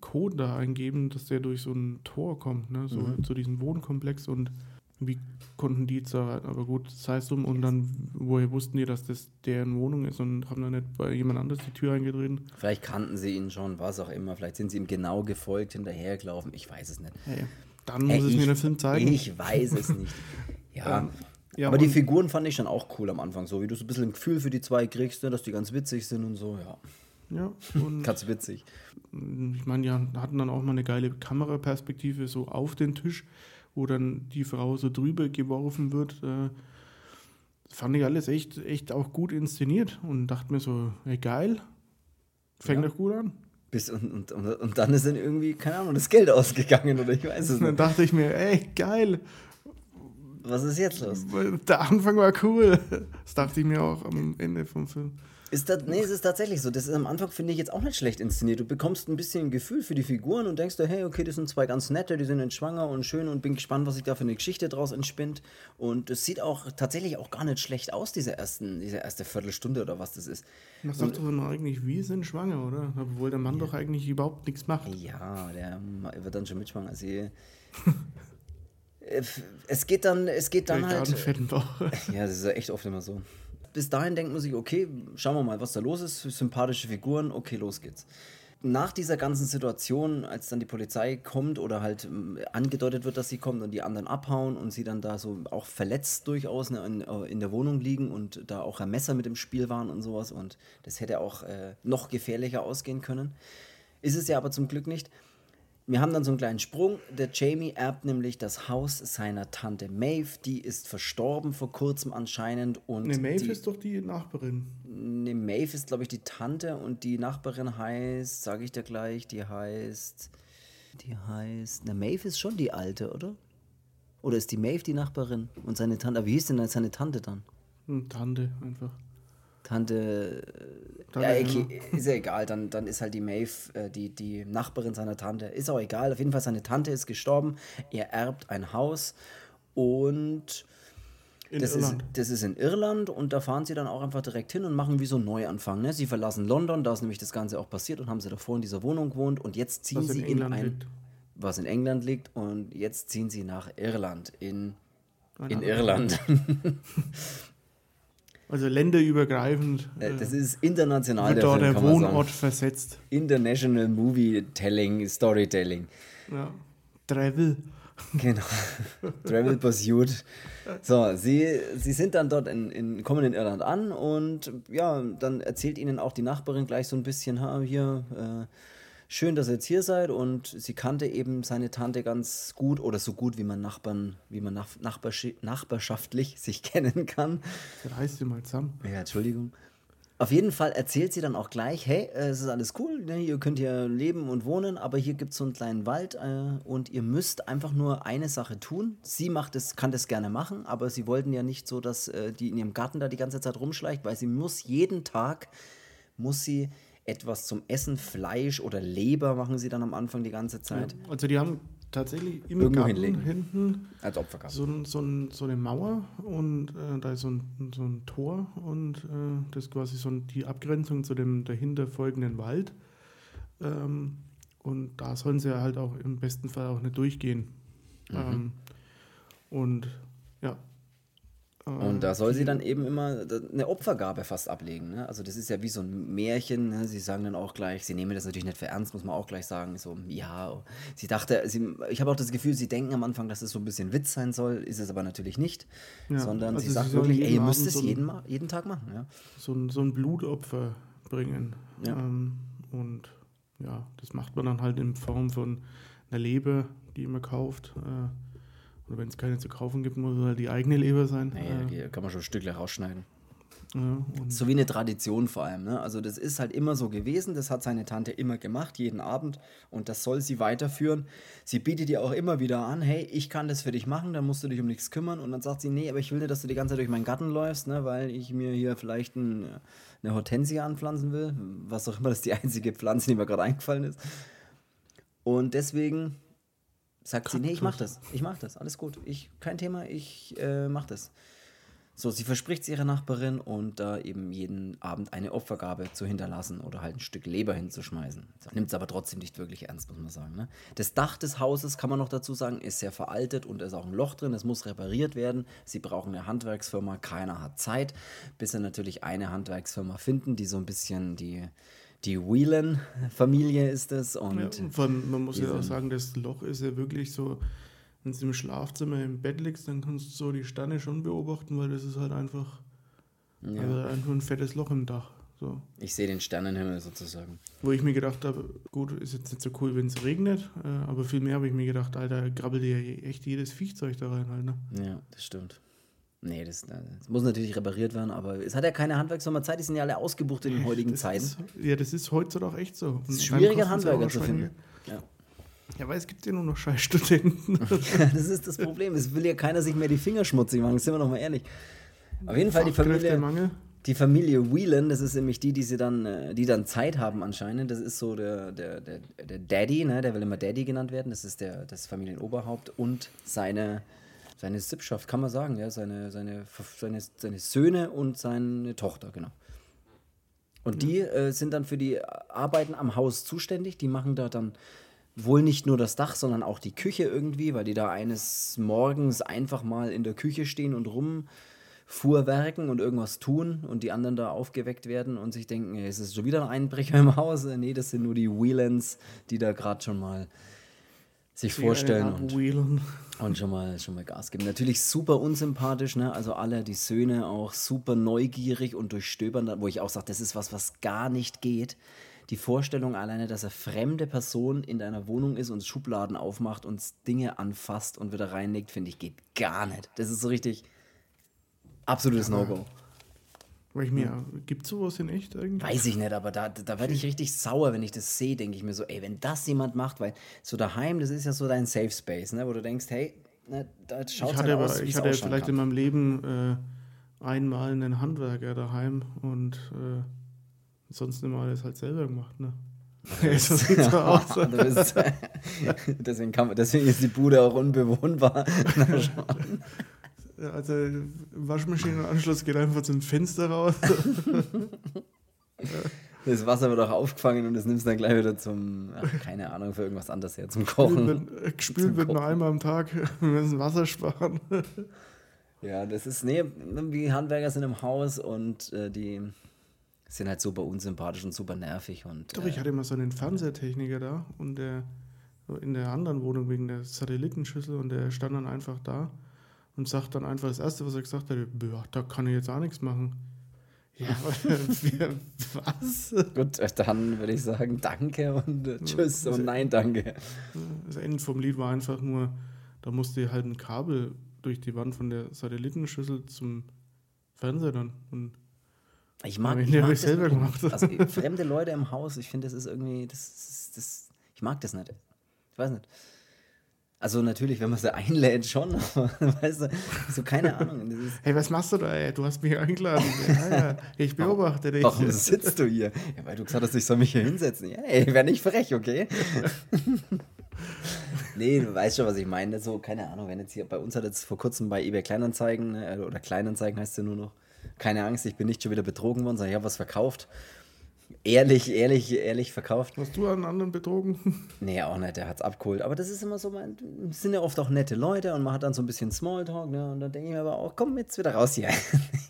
Code da eingeben, dass der durch so ein Tor kommt, ne, so zu diesem Wohnkomplex und wie konnten die zerreiten? Aber gut, sei es drum. Und dann, woher wussten die, dass das deren Wohnung ist und haben dann nicht bei jemand anders die Tür eingetreten? Vielleicht kannten sie ihn schon, was auch immer. Vielleicht sind sie ihm genau gefolgt, hinterhergelaufen. Ich weiß es nicht. Hey, dann muss es mir der Film zeigen. Ich weiß es nicht. Ja, aber die Figuren fand ich schon auch cool am Anfang. So wie du so ein bisschen ein Gefühl für die zwei kriegst, dass die ganz witzig sind und so, ja. Ja, und ganz witzig. Ich meine, die hatten dann auch mal eine geile Kameraperspektive so auf den Tisch, wo dann die Frau so drüber geworfen wird, fand ich alles echt auch gut inszeniert und dachte mir so, ey, geil, fängt doch gut an. Und dann ist dann irgendwie, keine Ahnung, das Geld ausgegangen oder ich weiß es nicht. Dann dachte ich mir, ey, geil. Was ist jetzt los? Der Anfang war cool. Das dachte ich mir auch am Ende vom Film. Es ist tatsächlich so. Das ist am Anfang, finde ich, jetzt auch nicht schlecht inszeniert. Du bekommst ein bisschen ein Gefühl für die Figuren und denkst dir, hey, okay, das sind zwei ganz nette, die sind dann schwanger und schön und bin gespannt, was sich da für eine Geschichte draus entspinnt. Und es sieht auch tatsächlich auch gar nicht schlecht aus, diese erste Viertelstunde oder was das ist. Das sagt doch immer eigentlich, wir sind schwanger, oder? Obwohl der Mann doch eigentlich überhaupt nichts macht. Ja, der wird dann schon mitschwanger. Also es geht dann halt... Ja, das ist ja echt oft immer so. Bis dahin denkt man sich, okay, schauen wir mal, was da los ist. Sympathische Figuren, okay, los geht's. Nach dieser ganzen Situation, als dann die Polizei kommt oder halt angedeutet wird, dass sie kommt und die anderen abhauen und sie dann da so auch verletzt durchaus in der Wohnung liegen und da auch ein Messer mit im Spiel waren und sowas und das hätte auch noch gefährlicher ausgehen können. Ist es ja aber zum Glück nicht. Wir haben dann so einen kleinen Sprung. Der Jamie erbt nämlich das Haus seiner Tante Maeve. Die ist verstorben vor kurzem anscheinend. Maeve ist doch die Nachbarin. Ne, Maeve ist, glaube ich, die Tante. Und die Nachbarin heißt, sage ich dir gleich, die heißt... Na, Maeve ist schon die Alte, oder? Oder ist die Maeve die Nachbarin? Und seine Tante... Aber wie hieß denn jetzt seine Tante dann? Tante einfach. Tante ja, okay, ist ja egal, dann ist halt die Maeve, die Nachbarin seiner Tante, ist auch egal, auf jeden Fall seine Tante ist gestorben, er erbt ein Haus und das ist in Irland und da fahren sie dann auch einfach direkt hin und machen wie so einen Neuanfang, ne? Sie verlassen London, da ist nämlich das Ganze auch passiert und haben sie davor in dieser Wohnung gewohnt und jetzt ziehen sie was in England liegt und jetzt ziehen sie nach Irland, in Irland. Also länderübergreifend. Das ist international. Wird da der Wohnort versetzt. International Movie-Telling, Storytelling. Ja. Travel. Genau. Travel Pursuit. So, sie sind dann dort kommen in Irland an und ja, dann erzählt ihnen auch die Nachbarin gleich so ein bisschen, hier, schön, dass ihr jetzt hier seid und sie kannte eben seine Tante ganz gut oder so gut, wie man nachbarschaftlich sich kennen kann. Reiß dir mal zusammen. Ja, Entschuldigung. Auf jeden Fall erzählt sie dann auch gleich, hey, es ist alles cool, ne? Ihr könnt hier leben und wohnen, aber hier gibt es so einen kleinen Wald und ihr müsst einfach nur eine Sache tun. Sie kann das gerne machen, aber sie wollten ja nicht so, dass die in ihrem Garten da die ganze Zeit rumschleicht, weil sie jeden Tag muss sie etwas zum Essen, Fleisch oder Leber machen sie dann am Anfang die ganze Zeit. Also die haben tatsächlich im irgendwo Garten hinlegen. Hinten als Opfergarten. So eine Mauer und da ist so ein Tor und das ist quasi so die Abgrenzung zu dem dahinter folgenden Wald. Und da sollen sie halt auch im besten Fall auch nicht durchgehen. Mhm. Und ja. Und da soll sie dann eben immer eine Opfergabe fast ablegen. Ne? Also das ist ja wie so ein Märchen. Ne? Sie sagen dann auch gleich, sie nehmen das natürlich nicht für ernst, muss man auch gleich sagen. So, ja, ich habe auch das Gefühl, sie denken am Anfang, dass es so ein bisschen Witz sein soll, ist es aber natürlich nicht. Ja, sondern also sie sagt wirklich, ihr müsst es jeden Tag machen. Ja? So ein Blutopfer bringen. Ja. Und ja, das macht man dann halt in Form von einer Leber, die man kauft. Oder wenn es keine zu kaufen gibt, muss es halt die eigene Leber sein. Naja, kann man schon ein Stückchen rausschneiden. Ja, und so wie eine Tradition vor allem. Ne? Also das ist halt immer so gewesen, das hat seine Tante immer gemacht, jeden Abend. Und das soll sie weiterführen. Sie bietet ihr auch immer wieder an, hey, ich kann das für dich machen, dann musst du dich um nichts kümmern. Und dann sagt sie, nee, aber ich will nicht, dass du die ganze Zeit durch meinen Garten läufst, ne? Weil ich mir hier vielleicht eine Hortensie anpflanzen will. Was auch immer, das ist die einzige Pflanze, die mir gerade eingefallen ist. Und deswegen sagt Kaktus. Sie, nee, ich mach das, alles gut, kein Thema, ich mach das. So, sie verspricht es ihrer Nachbarin und da eben jeden Abend eine Opfergabe zu hinterlassen oder halt ein Stück Leber hinzuschmeißen. Nimmt es aber trotzdem nicht wirklich ernst, muss man sagen. Ne? Das Dach des Hauses, kann man noch dazu sagen, ist sehr veraltet und da ist auch ein Loch drin, es muss repariert werden. Sie brauchen eine Handwerksfirma, keiner hat Zeit, bis sie natürlich eine Handwerksfirma finden, die so ein bisschen die Whelan-Familie ist es. Und vor allem, man muss ja auch sagen, das Loch ist ja wirklich so, wenn du im Schlafzimmer im Bett liegst, dann kannst du so die Sterne schon beobachten, weil das ist halt einfach, ja. Also einfach ein fettes Loch im Dach. So. Ich sehe den Sternenhimmel sozusagen. Wo ich mir gedacht habe, gut, ist jetzt nicht so cool, wenn es regnet, aber vielmehr habe ich mir gedacht, Alter, grabbelt dir ja echt jedes Viechzeug da rein. Halt, ne? Ja, das stimmt. Nee, das muss natürlich repariert werden, aber es hat ja keine Handwerkssommerzeit, die sind ja alle ausgebucht in den heutigen Zeiten. Das ist heutzutage doch echt so. Es ist schwieriger, Handwerker zu finden. Ja, weil es gibt ja nur noch Scheißstudenten. Ja, das ist das Problem, es will ja keiner sich mehr die Finger schmutzig machen, sind wir doch mal ehrlich. Auf jeden Fall die Familie Whelan, das ist nämlich die dann Zeit haben anscheinend, das ist so der Daddy, ne? Der will immer Daddy genannt werden, das ist das Familienoberhaupt und seine Sippschaft, kann man sagen, ja, seine Söhne und seine Tochter, genau. Und die sind dann für die Arbeiten am Haus zuständig, die machen da dann wohl nicht nur das Dach, sondern auch die Küche irgendwie, weil die da eines Morgens einfach mal in der Küche stehen und rumfuhrwerken und irgendwas tun und die anderen da aufgeweckt werden und sich denken, es ist schon wieder ein Einbrecher im Haus, nee, das sind nur die Whelans, die da gerade schon mal sich vorstellen und schon mal Gas geben. Natürlich super unsympathisch, ne? Also alle, die Söhne auch super neugierig und durchstöbern, wo ich auch sage, das ist was gar nicht geht. Die Vorstellung alleine, dass eine fremde Person in deiner Wohnung ist und Schubladen aufmacht und Dinge anfasst und wieder reinlegt, finde ich, geht gar nicht. Das ist so richtig absolutes No-Go. Gibt's sowas in echt eigentlich? Weiß ich nicht, aber da werde ich richtig sauer, wenn ich das sehe, denke ich mir so, ey, wenn das jemand macht, weil so daheim, das ist ja so dein Safe Space, ne, wo du denkst, hey, ne, da schaut's halt aus, wie es ausschauen kann. Ich hatte vielleicht in meinem Leben einmal einen Handwerker daheim und sonst immer alles halt selber gemacht, ne. So sieht's mal aus. Deswegen ist die Bude auch unbewohnbar. Also Waschmaschinenanschluss geht einfach zum Fenster raus. Das Wasser wird auch aufgefangen und das nimmst du dann gleich wieder für irgendwas anderes her, zum Kochen. Gespült wird nur einmal am Tag, wir müssen Wasser sparen. Ja, das ist, die Handwerker sind im Haus und die sind halt super unsympathisch und super nervig. Und doch, ich hatte immer so einen Fernsehtechniker da und in der anderen Wohnung wegen der Satellitenschüssel und der stand dann einfach da. Und sagt dann einfach das Erste, was er gesagt hat, da kann ich jetzt auch nichts machen. Ja, was? Gut, dann würde ich sagen, danke und tschüss und nein, danke. Das Ende vom Lied war einfach nur, da musste halt ein Kabel durch die Wand von der Satellitenschüssel zum Fernseher dann. Und ich mag das selber gemacht. Also fremde Leute im Haus, ich finde, das ist irgendwie, das ich mag das nicht. Ich weiß nicht. Also natürlich, wenn man sie einlädt, schon, aber weißt du, so keine Ahnung. Das ist hey, was machst du da? Ey? Du hast mich eingeladen. Ja, ich beobachte dich. Warum sitzt du hier? Ja, weil du gesagt hast, ich soll mich hier hinsetzen. Ja, ey, wär nicht frech, okay? Nee, du weißt schon, was ich meine. So, keine Ahnung, wenn jetzt hier, bei uns hat jetzt vor kurzem bei eBay Kleinanzeigen, oder Kleinanzeigen heißt es ja nur noch, keine Angst, ich bin nicht schon wieder betrogen worden, sondern ich habe was verkauft. Ehrlich verkauft. Hast du einen anderen betrogen? Nee, auch nicht, der hat's abgeholt. Aber das ist immer so, man sind ja oft auch nette Leute und man hat dann so ein bisschen Smalltalk, ne? Und dann denke ich mir aber auch, komm jetzt wieder raus hier.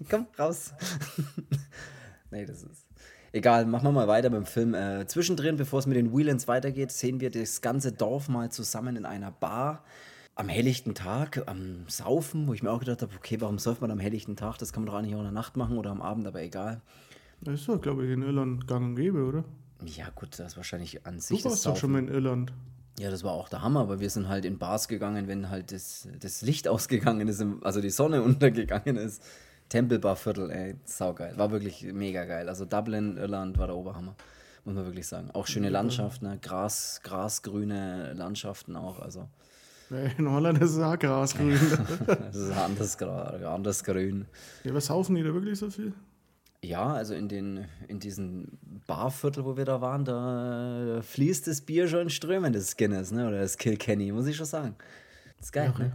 Komm, raus. Nee, das ist... Egal, machen wir mal weiter mit dem Film. Zwischendrin, bevor es mit den Whelans weitergeht, sehen wir das ganze Dorf mal zusammen in einer Bar. Am helllichten Tag, am Saufen, wo ich mir auch gedacht habe, okay, warum säuft man am helllichten Tag? Das kann man doch eigentlich auch in der Nacht machen oder am Abend, aber egal. Das ist doch, glaube ich, in Irland gang und gäbe, oder? Ja gut, das ist wahrscheinlich an sich das Saufen. Du warst doch schon mal in Irland. Ja, das war auch der Hammer, aber wir sind halt in Bars gegangen, wenn halt das Licht ausgegangen ist, also die Sonne untergegangen ist. Tempelbarviertel, ey, saugeil. War wirklich mega geil. Also Dublin, Irland war der Oberhammer, muss man wirklich sagen. Auch schöne Landschaften, ne? grasgrüne Landschaften auch, also. In Holland ist es auch grasgrün. Das ist anders grün. Ja, aber saufen die da wirklich so viel? Ja, also in diesen Barviertel, wo wir da waren, da fließt das Bier schon in Strömen, das Guinness, ne? Oder das Kilkenny, muss ich schon sagen. Das ist geil, okay. Ne?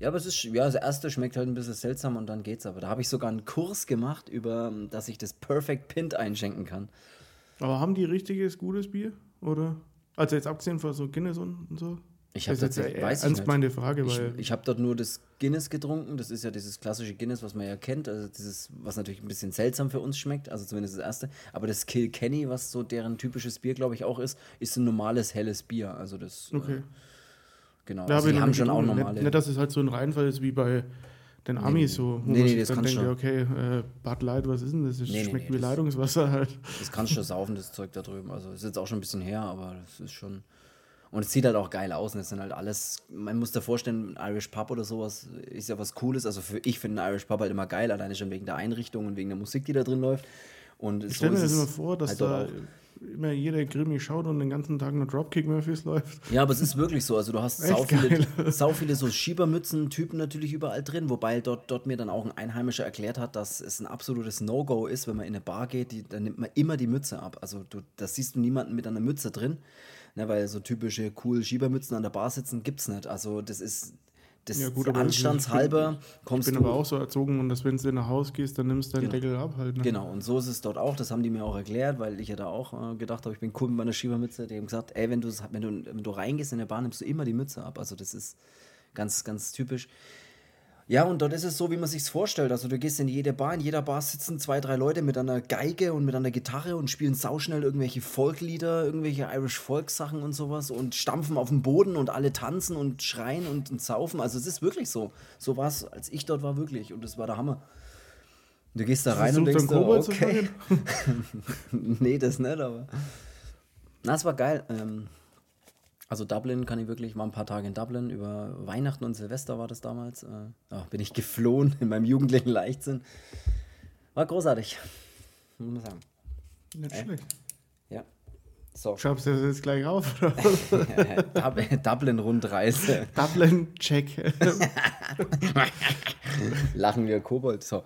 Ja, aber es ist, ja, das erste schmeckt halt ein bisschen seltsam und dann geht's aber. Da habe ich sogar einen Kurs gemacht, über, dass ich das Perfect Pint einschenken kann. Aber haben die richtiges, gutes Bier? Oder? Also jetzt abgesehen von so Guinness und so? Ich habe tatsächlich, weiß ich nicht. Meine Frage, weil ich habe dort nur das Guinness getrunken. Das ist ja dieses klassische Guinness, was man ja kennt. Also dieses, was natürlich ein bisschen seltsam für uns schmeckt. Also zumindest das erste. Aber das Kilkenny, was so deren typisches Bier, glaube ich, auch ist, ist ein normales, helles Bier. Also das... Okay. Genau, ja, also die haben schon auch normale. Nicht, dass es halt so ein Reinfall ist wie bei den Amis, so. Nee, das dann kannst du schon. Okay, Bud Light, was ist denn das? Das schmeckt wie Leitungswasser halt. Das kannst du saufen, das Zeug da drüben. Also ist jetzt auch schon ein bisschen her, aber das ist schon... Und es sieht halt auch geil aus und es sind halt alles... Man muss da vorstellen, ein Irish Pub oder sowas ist ja was Cooles. Also ich finde einen Irish Pub halt immer geil, alleine schon wegen der Einrichtung und wegen der Musik, die da drin läuft. Und ich stelle mir das immer vor, dass halt da... immer jeder grimmig schaut und den ganzen Tag nur Dropkick-Murphys läuft. Ja, aber es ist wirklich so. Also du hast sau viele so Schiebermützen-Typen natürlich überall drin, wobei dort mir dann auch ein Einheimischer erklärt hat, dass es ein absolutes No-Go ist, wenn man in eine Bar geht, dann nimmt man immer die Mütze ab. Also das siehst du niemanden mit einer Mütze drin, ne, weil so typische cool Schiebermützen an der Bar sitzen gibt's nicht. Also das ist... Das ja gut, aber anstandshalber kommst du... Ich bin aber auch so erzogen, und dass wenn du nach Hause gehst, dann nimmst du deinen Deckel ab halt. Ne? Genau, und so ist es dort auch. Das haben die mir auch erklärt, weil ich ja da auch gedacht habe, ich bin cool mit meiner Schiebermütze. Die haben gesagt, ey, wenn du reingehst in der Bahn, nimmst du immer die Mütze ab. Also das ist ganz, ganz typisch. Ja, und dort ist es so, wie man sich's vorstellt. Also du gehst in jede Bar, in jeder Bar sitzen 2-3 Leute mit einer Geige und mit einer Gitarre und spielen sauschnell irgendwelche Folklieder, irgendwelche Irish-Folk-Sachen und sowas und stampfen auf den Boden und alle tanzen und schreien und saufen. Also es ist wirklich so. So war's, als ich dort war, wirklich. Und das war der Hammer. Du gehst da rein und denkst dir, okay. Nee, das nicht, aber... Na, es war geil. Also Dublin kann ich wirklich, war ein paar Tage in Dublin, über Weihnachten und Silvester war das damals. Bin ich geflohen in meinem jugendlichen Leichtsinn. War großartig, muss man sagen. Nicht schlecht. Ja. So. Schreibst du das jetzt gleich auf? Dublin-Rundreise. Dublin-Check. Lachen wir Kobold. So.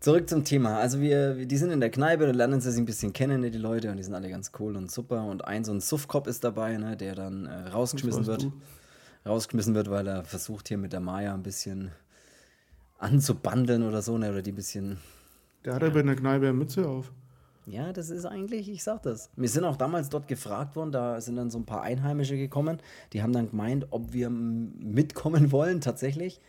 Zurück zum Thema. Also die sind in der Kneipe, da lernen sie sich ein bisschen kennen, die Leute, und die sind alle ganz cool und super. Und so ein Suffkopf ist dabei, ne, der dann rausgeschmissen wird. Weil er versucht, hier mit der Maya ein bisschen anzubandeln oder so, ne, oder die ein bisschen... Der hat aber in der Kneipe eine Mütze auf. Ja, das ist eigentlich, ich sag das. Wir sind auch damals dort gefragt worden, da sind dann so ein paar Einheimische gekommen, die haben dann gemeint, ob wir mitkommen wollen tatsächlich.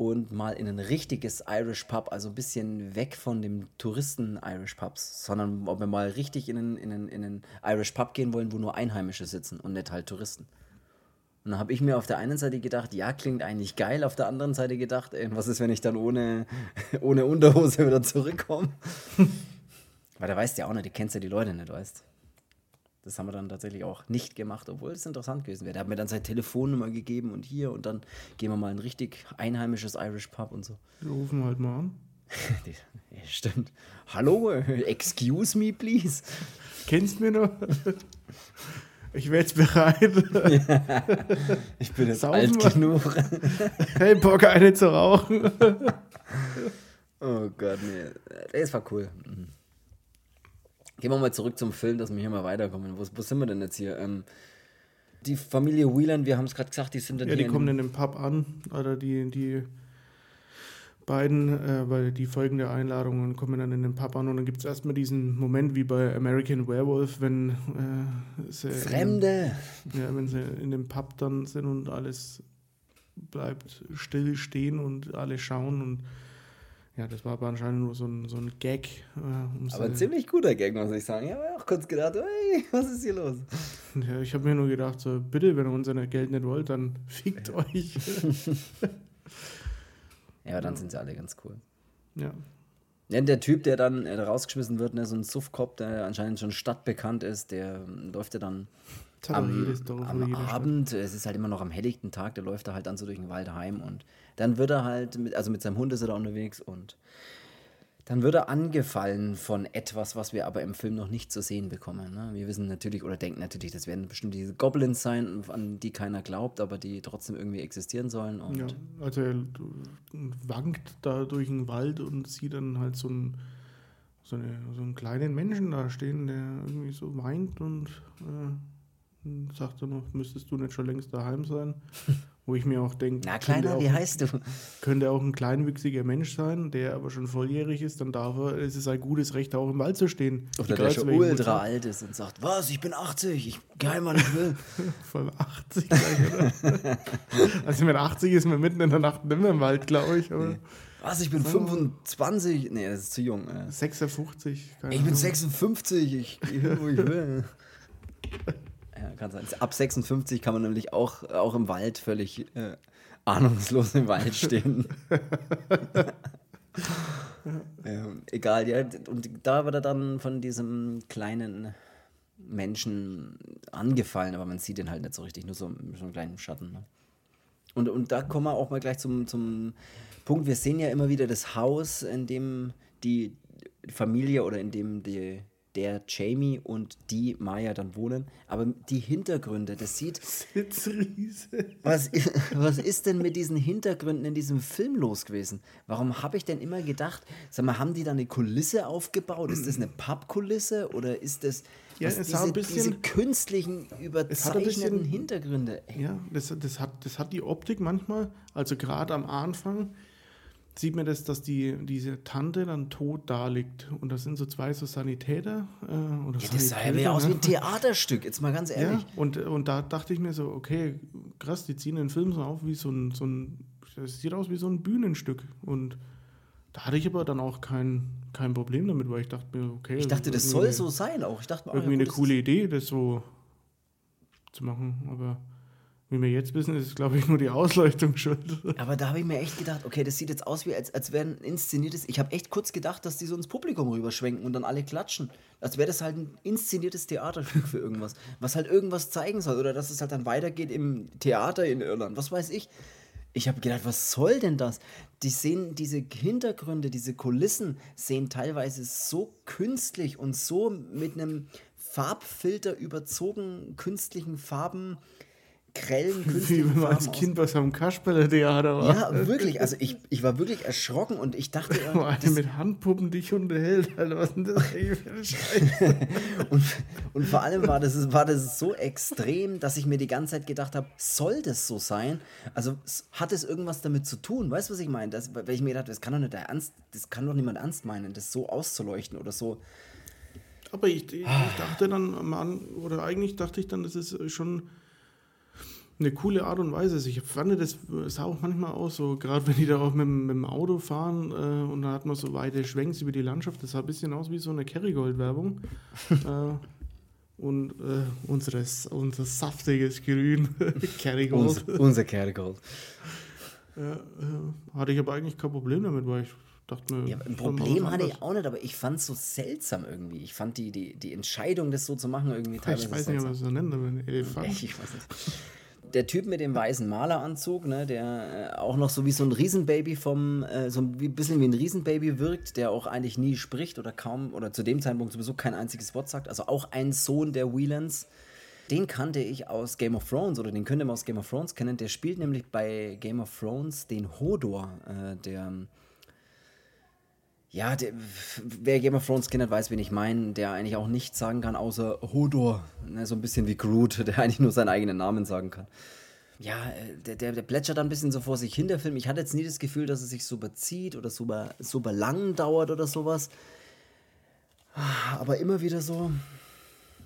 Und mal in ein richtiges Irish Pub, also ein bisschen weg von dem Touristen-Irish Pubs, sondern ob wir mal richtig in einen Irish Pub gehen wollen, wo nur Einheimische sitzen und nicht halt Touristen. Und dann habe ich mir auf der einen Seite gedacht, ja, klingt eigentlich geil, auf der anderen Seite gedacht, ey, was ist, wenn ich dann ohne Unterhose wieder zurückkomme? Weil da weißt du ja auch nicht, du kennst ja die Leute nicht, weißt. Das haben wir dann tatsächlich auch nicht gemacht, obwohl es interessant gewesen wäre. Der hat mir dann seine Telefonnummer gegeben und hier, und dann gehen wir mal in ein richtig einheimisches Irish Pub und so. Wir rufen halt mal an. Ja, stimmt. Hallo, excuse me please. Kennst du mich noch? Ich wäre jetzt bereit. Ja, ich bin jetzt alt genug. Hey, Bock, eine zu rauchen. Oh Gott, nee. Das war cool. Gehen wir mal zurück zum Film, dass wir hier mal weiterkommen. Wo sind wir denn jetzt hier? Die Familie Whelan, wir haben es gerade gesagt, die sind dann ja, die kommen in dem Pub an, oder die beiden, weil die folgen der Einladung und kommen dann in den Pub an und dann gibt es erstmal diesen Moment wie bei American Werewolf, wenn sie Fremde! Wenn sie in dem Pub dann sind und alles bleibt still stehen und alle schauen und ja, das war aber anscheinend nur so ein Gag. Aber ein ziemlich guter Gag, muss ich sagen. Ich habe auch kurz gedacht, hey, was ist hier los? Ja, ich habe mir nur gedacht, so, bitte, wenn ihr unser Geld nicht wollt, dann fickt euch. Ja, aber dann sind sie alle ganz cool. Ja. Ja, der Typ, der dann rausgeschmissen wird, ne, so ein Suffkopf, der anscheinend schon stadtbekannt ist, der läuft ja dann am Abend, es ist halt immer noch am helllichten Tag, der läuft da halt dann so durch den Wald heim und dann wird er halt, mit seinem Hund ist er da unterwegs und dann wird er angefallen von etwas, was wir aber im Film noch nicht zu sehen bekommen. Ne? Wir wissen natürlich oder denken natürlich, das werden bestimmt diese Goblins sein, an die keiner glaubt, aber die trotzdem irgendwie existieren sollen. Und ja, also er wankt da durch den Wald und sieht dann halt so einen kleinen Menschen da stehen, der irgendwie so weint und sagt dann noch, müsstest du nicht schon längst daheim sein? Wo ich mir auch denke, na Kleiner, wie heißt du? Könnte auch ein kleinwüchsiger Mensch sein, der aber schon volljährig ist, dann darf er, es ist ein gutes Recht, auch im Wald zu stehen. Oder der schon ultra alt ist und sagt, was, ich bin 80, ich gehe mal, ich will. Voll 80 gleich, oder? Also mit 80 ist man mitten in der Nacht nicht mehr im Wald, glaube ich, aber... Nee. Was, ich bin 25? Nee, das ist zu jung. 56. Ich bin 56, ich will, wo ich will. Ja, kann sein. Ab 56 kann man nämlich auch im Wald völlig ahnungslos im Wald stehen. Egal, ja. Und da wird er dann von diesem kleinen Menschen angefallen, aber man sieht ihn halt nicht so richtig, nur so einen kleinen Schatten, ne? Und da kommen wir auch mal gleich zum Punkt, wir sehen ja immer wieder das Haus, in dem die Familie oder in dem der Jamie und die Maya dann wohnen, aber die Hintergründe, das sieht... Sitzriese. Was ist denn mit diesen Hintergründen in diesem Film los gewesen? Warum habe ich denn immer gedacht, sag mal, haben die da eine Kulisse aufgebaut? Ist das eine Pappkulisse oder ist das... Ja, es hat ein bisschen, diese künstlichen, überzeichneten Hintergründe. Ey. Ja, das hat die Optik manchmal, also gerade am Anfang sieht man das, dass diese Tante dann tot da liegt. Und das sind so zwei so Sanitäter. Oder ja, das sah ja aus wie ein Theaterstück, jetzt mal ganz ehrlich. Ja, und da dachte ich mir so, okay, krass, die ziehen den Film so auf wie so ein das sieht aus wie so ein Bühnenstück. Und da hatte ich aber dann auch kein Problem damit, weil ich dachte mir, okay. Ich dachte, das soll so sein auch. Ich dachte mir, irgendwie ja, gut, eine coole Idee, das so zu machen. Aber wie wir jetzt wissen, ist, glaube ich, nur die Ausleuchtung schuld. Aber da habe ich mir echt gedacht, okay, das sieht jetzt aus, wie als wäre ein inszeniertes. Ich habe echt kurz gedacht, dass die so ins Publikum rüberschwenken und dann alle klatschen. Als wäre das halt ein inszeniertes Theaterstück für irgendwas, was halt irgendwas zeigen soll. Oder dass es halt dann weitergeht im Theater in Irland. Was weiß ich. Ich habe gedacht, was soll denn das? Die sehen diese Hintergründe, diese Kulissen sehen teilweise so künstlich und so mit einem Farbfilter überzogen, künstlichen Farben, grellen, künstlichen Farben. Wie wenn man als Kind was am Kasperle-Theater war. Ja, wirklich. Also ich war wirklich erschrocken und ich dachte... Oh, eine mit Handpuppen, die dich unterhält. Alter, was denn das eigentlich für eine Scheiße? und vor allem war das so extrem, dass ich mir die ganze Zeit gedacht habe, soll das so sein? Also hat es irgendwas damit zu tun? Weißt du, was ich meine? Weil ich mir gedacht habe, das kann doch niemand ernst meinen, das so auszuleuchten oder so. Aber ich dachte dann, oder eigentlich dachte ich dann, das ist schon... eine coole Art und Weise. Ich fand, das sah auch manchmal aus, so gerade wenn die da auch mit dem Auto fahren und da hat man so weite Schwenks über die Landschaft. Das sah ein bisschen aus wie so eine Kerrygold-Werbung. Und unser saftiges Grün. Kerrygold. Unser Kerrygold. Hatte ich aber eigentlich kein Problem damit, weil ich dachte mir... Ja, ein Problem hatte ich auch nicht, aber ich fand es so seltsam irgendwie. Ich fand die Entscheidung, das so zu machen, irgendwie teilweise seltsam. Ich weiß nicht, was ich so nenne. Ich weiß nicht. Der Typ mit dem weißen Maleranzug, ne, der auch noch so wie so ein Riesenbaby so ein bisschen wie ein Riesenbaby wirkt, der auch eigentlich nie spricht oder kaum, oder zu dem Zeitpunkt sowieso kein einziges Wort sagt, also auch ein Sohn der Whelans, den kannte ich aus Game of Thrones, oder den könnte man aus Game of Thrones kennen, der spielt nämlich bei Game of Thrones den Hodor, der... Ja, wer Game of Thrones kennt, weiß, wen ich meine, der eigentlich auch nichts sagen kann, außer Hodor. Ne, so ein bisschen wie Groot, der eigentlich nur seinen eigenen Namen sagen kann. Ja, der plätschert dann ein bisschen so vor sich hin, der Film. Ich hatte jetzt nie das Gefühl, dass es sich so bezieht oder super lang dauert oder sowas. Aber immer wieder so,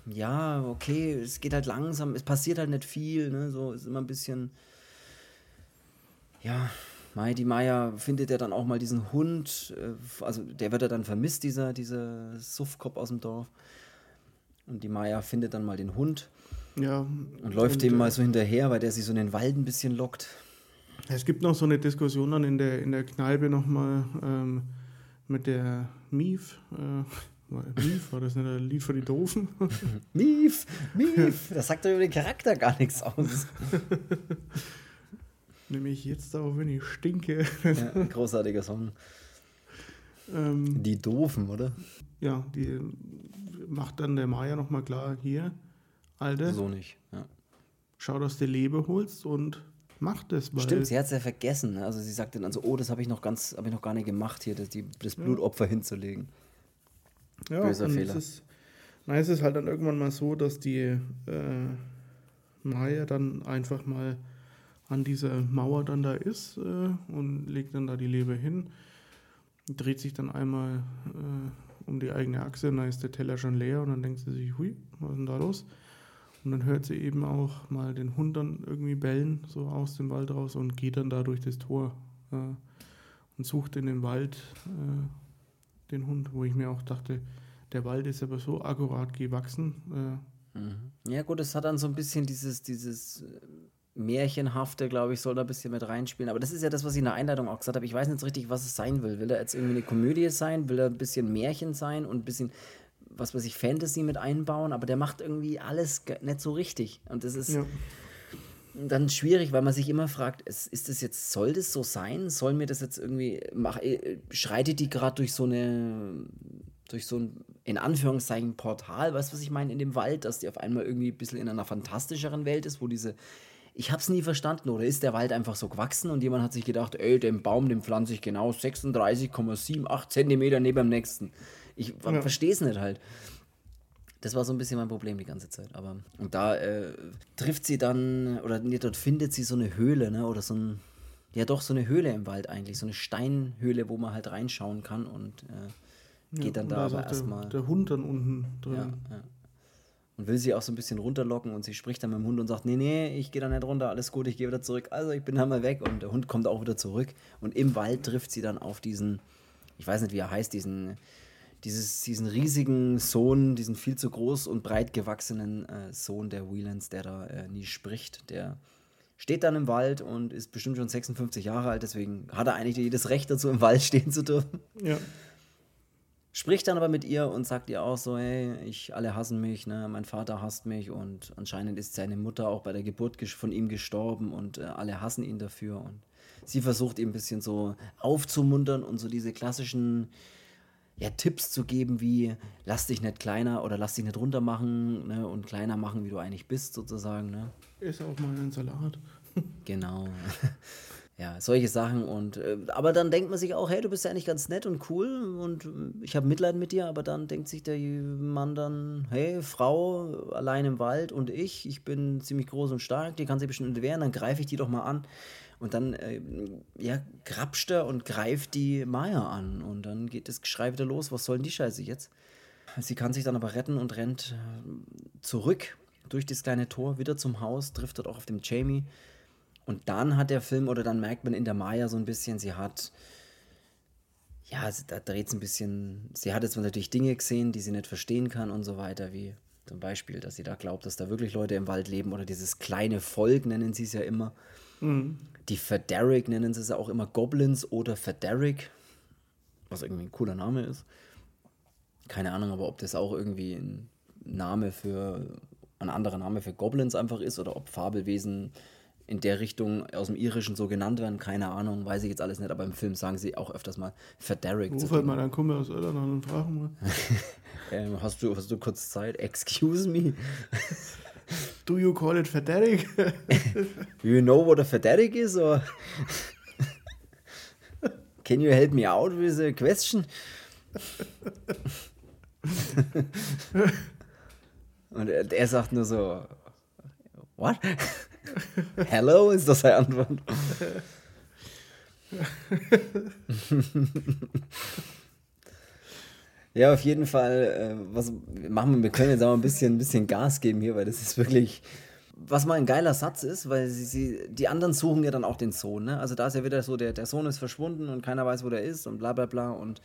ja, okay, es geht halt langsam, es passiert halt nicht viel, ne, so ist immer ein bisschen, ja... Die Maya findet ja dann auch mal diesen Hund, also der wird ja dann vermisst, dieser Suffkopf aus dem Dorf. Und die Maya findet dann mal den Hund, ja, und läuft dem mal so hinterher, weil der sich so in den Wald ein bisschen lockt. Es gibt noch so eine Diskussion dann in der Kneipe nochmal mit der Maeve. Maeve, war das nicht ein Lied für die Doofen? Maeve, das sagt doch über den Charakter gar nichts aus. Nämlich jetzt auch, wenn ich stinke. Ja, ein großartiger Song. Die Doofen, oder? Ja, die macht dann der Maya nochmal klar, hier, Alter. So nicht, ja. Schau, dass du Lebe holst und mach das mal. Stimmt, sie hat es ja vergessen. Also sie sagt dann so, also, oh, das habe ich noch gar nicht gemacht, hier das Blutopfer hinzulegen. Ja, böser Fehler. Es ist halt dann irgendwann mal so, dass die Maya dann einfach mal an dieser Mauer dann da ist und legt dann da die Leber hin, dreht sich dann einmal um die eigene Achse und dann ist der Teller schon leer und dann denkt sie sich, hui, was ist denn da los? Und dann hört sie eben auch mal den Hund dann irgendwie bellen, so aus dem Wald raus und geht dann da durch das Tor und sucht in dem Wald den Hund, wo ich mir auch dachte, der Wald ist aber so akkurat gewachsen. Ja gut, es hat dann so ein bisschen dieses Märchenhafte, glaube ich, soll da ein bisschen mit reinspielen. Aber das ist ja das, was ich in der Einleitung auch gesagt habe. Ich weiß nicht so richtig, was es sein will. Will da jetzt irgendwie eine Komödie sein? Will da ein bisschen Märchen sein und ein bisschen, was weiß ich, Fantasy mit einbauen? Aber der macht irgendwie alles nicht so richtig. Und das ist dann schwierig, weil man sich immer fragt, ist das jetzt, soll das so sein? Soll mir das jetzt irgendwie, schreitet die gerade durch so ein, in Anführungszeichen, Portal, weißt du, was ich meine, in dem Wald, dass die auf einmal irgendwie ein bisschen in einer fantastischeren Welt ist, wo diese, ich hab's nie verstanden, oder ist der Wald einfach so gewachsen und jemand hat sich gedacht, ey, den Baum, den pflanze ich genau 36,78 Zentimeter neben dem nächsten. Ich versteh's nicht halt. Das war so ein bisschen mein Problem die ganze Zeit. Aber und da trifft sie dann, dort findet sie so eine Höhle, ne, oder so eine Höhle im Wald eigentlich, so eine Steinhöhle, wo man halt reinschauen kann und geht dann da aber erstmal. Der Hund dann unten drin. Ja. Und will sie auch so ein bisschen runterlocken und sie spricht dann mit dem Hund und sagt, nee, ich gehe da nicht runter, alles gut, ich gehe wieder zurück. Also ich bin da mal weg und der Hund kommt auch wieder zurück. Und im Wald trifft sie dann auf diesen, ich weiß nicht, wie er heißt, diesen riesigen Sohn, diesen viel zu groß und breit gewachsenen Sohn der Whelans, der da nie spricht. Der steht dann im Wald und ist bestimmt schon 56 Jahre alt, deswegen hat er eigentlich jedes Recht dazu, im Wald stehen zu dürfen. Ja. Spricht dann aber mit ihr und sagt ihr auch so, hey, alle hassen mich, ne? Mein Vater hasst mich und anscheinend ist seine Mutter auch bei der Geburt von ihm gestorben und alle hassen ihn dafür. Und sie versucht ihm ein bisschen so aufzumuntern und so diese klassischen Tipps zu geben, wie lass dich nicht kleiner oder lass dich nicht runter machen, ne? Und kleiner machen, wie du eigentlich bist sozusagen. Ne? Ist auch mal ein Salat. Genau. Ja, solche Sachen und aber dann denkt man sich auch, hey, du bist ja eigentlich ganz nett und cool und ich habe Mitleid mit dir, aber dann denkt sich der Mann dann, hey, Frau, allein im Wald und ich bin ziemlich groß und stark, die kann sich bestimmt wehren, dann greife ich die doch mal an. Und dann grapscht er und greift die Maya an und dann geht das Geschrei wieder los, was soll denn die Scheiße jetzt? Sie kann sich dann aber retten und rennt zurück durch das kleine Tor, wieder zum Haus, trifft dort auch auf dem Jamie. Und dann hat der Film, oder dann merkt man in der Maya so ein bisschen, da dreht es ein bisschen, sie hat jetzt natürlich Dinge gesehen, die sie nicht verstehen kann und so weiter, wie zum Beispiel, dass sie da glaubt, dass da wirklich Leute im Wald leben oder dieses kleine Volk, nennen sie es ja immer. Mhm. Die Faderic nennen sie es ja auch immer, Goblins oder Faderic, was irgendwie ein cooler Name ist. Keine Ahnung, aber ob das auch irgendwie ein anderer Name für Goblins einfach ist oder ob Fabelwesen in der Richtung aus dem Irischen so genannt werden, keine Ahnung, weiß ich jetzt alles nicht, aber im Film sagen sie auch öfters mal Faderic. Ruf halt mal deinen Kumpel aus Irland an und frag mal. Hast du kurz Zeit? Excuse me? Do you call it Faderic? Do you know what a Faderic is? Or? can you help me out with a question? Und er sagt nur so, what? Hello ist das seine Antwort. Ja, auf jeden Fall, was machen wir? Wir können jetzt aber ein bisschen Gas geben hier, weil das ist wirklich, was mal ein geiler Satz ist, weil die anderen suchen ja dann auch den Sohn, ne? Also da ist ja wieder so, der Sohn ist verschwunden und keiner weiß, wo der ist und bla bla bla. Und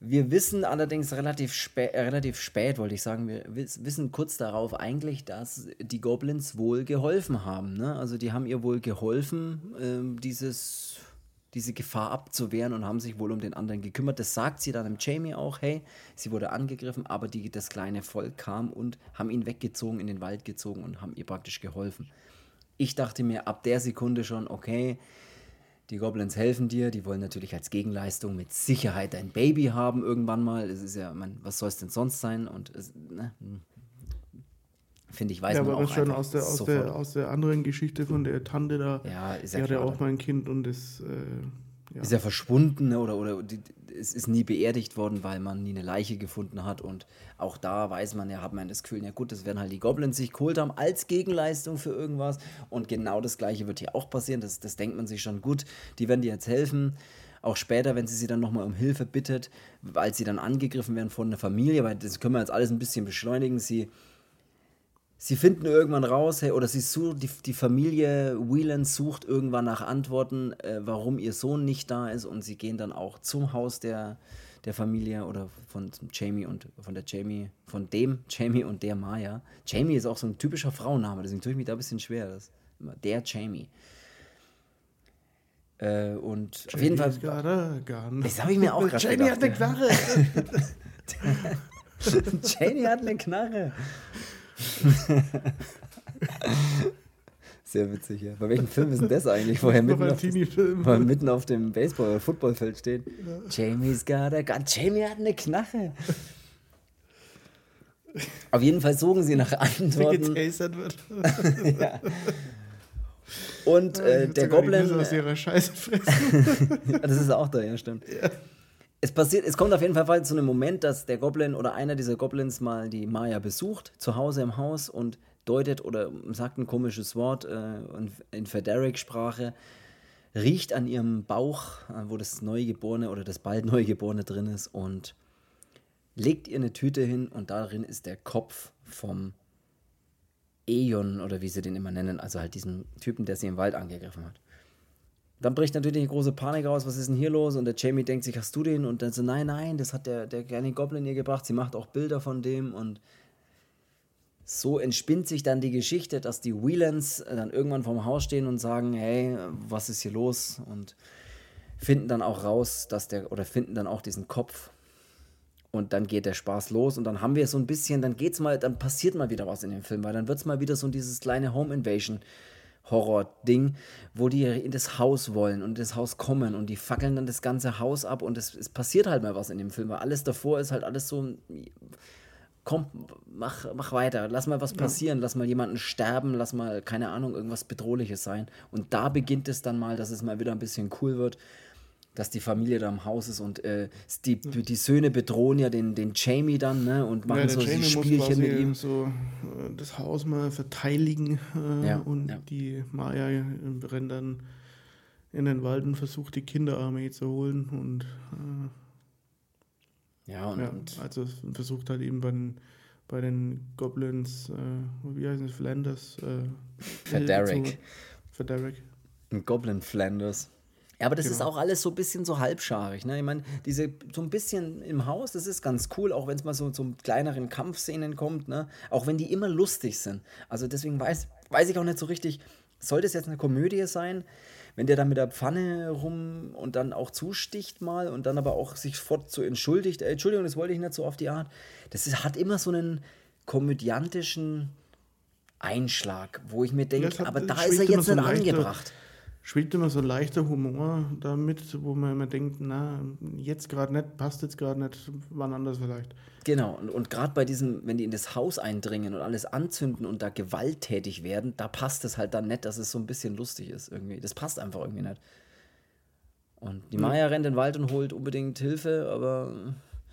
wir wissen allerdings relativ spät, wollte ich sagen, wir wissen kurz darauf eigentlich, dass die Goblins wohl geholfen haben, ne? Also die haben ihr wohl geholfen, diese Gefahr abzuwehren und haben sich wohl um den anderen gekümmert. Das sagt sie dann dem Jamie auch, hey, sie wurde angegriffen, aber das kleine Volk kam und haben ihn weggezogen, in den Wald gezogen und haben ihr praktisch geholfen. Ich dachte mir ab der Sekunde schon, okay, die Goblins helfen dir, die wollen natürlich als Gegenleistung mit Sicherheit dein Baby haben irgendwann mal. Es ist ja, man, was soll es denn sonst sein? Und es, ne? Finde ich, weiß ja, man aber auch schon aus der anderen Geschichte von der Tante da, ja, ist ja die hatte klar, auch mein Kind und das ja. Ist ja verschwunden oder es ist nie beerdigt worden, weil man nie eine Leiche gefunden hat und auch da weiß man ja, hat man das Gefühl, ja gut, das werden halt die Goblins sich geholt haben als Gegenleistung für irgendwas und genau das Gleiche wird hier auch passieren, das denkt man sich schon, gut, die werden dir jetzt helfen. Auch später, wenn sie dann nochmal um Hilfe bittet, als sie dann angegriffen werden von einer Familie, weil das können wir jetzt alles ein bisschen beschleunigen, Sie finden irgendwann raus, hey, oder die Familie Whelan sucht irgendwann nach Antworten, warum ihr Sohn nicht da ist und sie gehen dann auch zum Haus der Familie oder von Jamie und der Maya. Jamie ist auch so ein typischer Frauenname, deswegen tue ich mich da ein bisschen schwer. Das ist immer der Jamie. Und Jamie auf jeden Fall. Das habe ich mir auch gerade gedacht. Jamie hat eine Knarre. Jamie hat eine Knarre. Sehr witzig, ja. Bei welchem Film ist denn das eigentlich, wo er mitten auf dem Baseball- oder Footballfeld steht? Ja. Jamie hat eine Knarre. Auf jeden Fall suchen sie nach Antworten. Getasert wird. Ja. Und der Goblin. Nicht aus ihrer Scheiße fressen. Ja, das ist auch da, ja, stimmt. Ja. Es kommt auf jeden Fall zu einem Moment, dass der Goblin oder einer dieser Goblins mal die Maya besucht, zu Hause im Haus und deutet oder sagt ein komisches Wort in Faderic-Sprache, riecht an ihrem Bauch, wo das Neugeborene oder das bald Neugeborene drin ist und legt ihr eine Tüte hin und darin ist der Kopf vom Eon oder wie sie den immer nennen, also halt diesen Typen, der sie im Wald angegriffen hat. Dann bricht natürlich eine große Panik aus, was ist denn hier los? Und der Jamie denkt sich, hast du den? Und dann so, nein, das hat der kleine Goblin ihr gebracht. Sie macht auch Bilder von dem. Und so entspinnt sich dann die Geschichte, dass die Whelans dann irgendwann vorm Haus stehen und sagen, hey, was ist hier los? Und finden dann auch raus, finden dann auch diesen Kopf. Und dann geht der Spaß los und dann haben wir so ein bisschen, dann passiert mal wieder was in dem Film, weil dann wird es mal wieder so dieses kleine Home-Invasion Horror-Ding, wo die in das Haus wollen und das Haus kommen und die fackeln dann das ganze Haus ab und es passiert halt mal was in dem Film, weil alles davor ist halt alles so, komm, mach weiter, lass mal was passieren, ja. Lass mal jemanden sterben, lass mal, keine Ahnung, irgendwas Bedrohliches sein und da beginnt es dann mal, dass es mal wieder ein bisschen cool wird, dass die Familie da im Haus ist und die Söhne bedrohen ja den Jamie dann, ne, und machen ja, so Jamie Spielchen mit ihm. So das Haus mal verteidigen Die Maya rennt dann in den Wald und versucht, die Kinderarmee zu holen und also versucht halt eben bei den Goblins, wie heißen die, Flanders? Faderic. Ein Goblin Flanders. Ja, aber das ist auch alles so ein bisschen so halbscharig, ne? Ich meine, so ein bisschen im Haus, das ist ganz cool, auch wenn es mal so zu kleineren Kampfszenen kommt, ne? Auch wenn die immer lustig sind. Also deswegen weiß ich auch nicht so richtig, sollte es jetzt eine Komödie sein, wenn der dann mit der Pfanne rum und dann auch zusticht mal und dann aber auch sich fort so entschuldigt, Entschuldigung, das wollte ich nicht so auf die Art. Das hat immer so einen komödiantischen Einschlag, wo ich mir denke, aber da ist er jetzt nicht angebracht. Schwebt immer so ein leichter Humor damit, wo man immer denkt, na, jetzt gerade nicht, passt jetzt gerade nicht, wann anders vielleicht. Genau, und gerade bei diesem, wenn die in das Haus eindringen und alles anzünden und da gewalttätig werden, da passt es halt dann nicht, dass es so ein bisschen lustig ist irgendwie. Das passt einfach irgendwie nicht. Und die Maya rennt in den Wald und holt unbedingt Hilfe, aber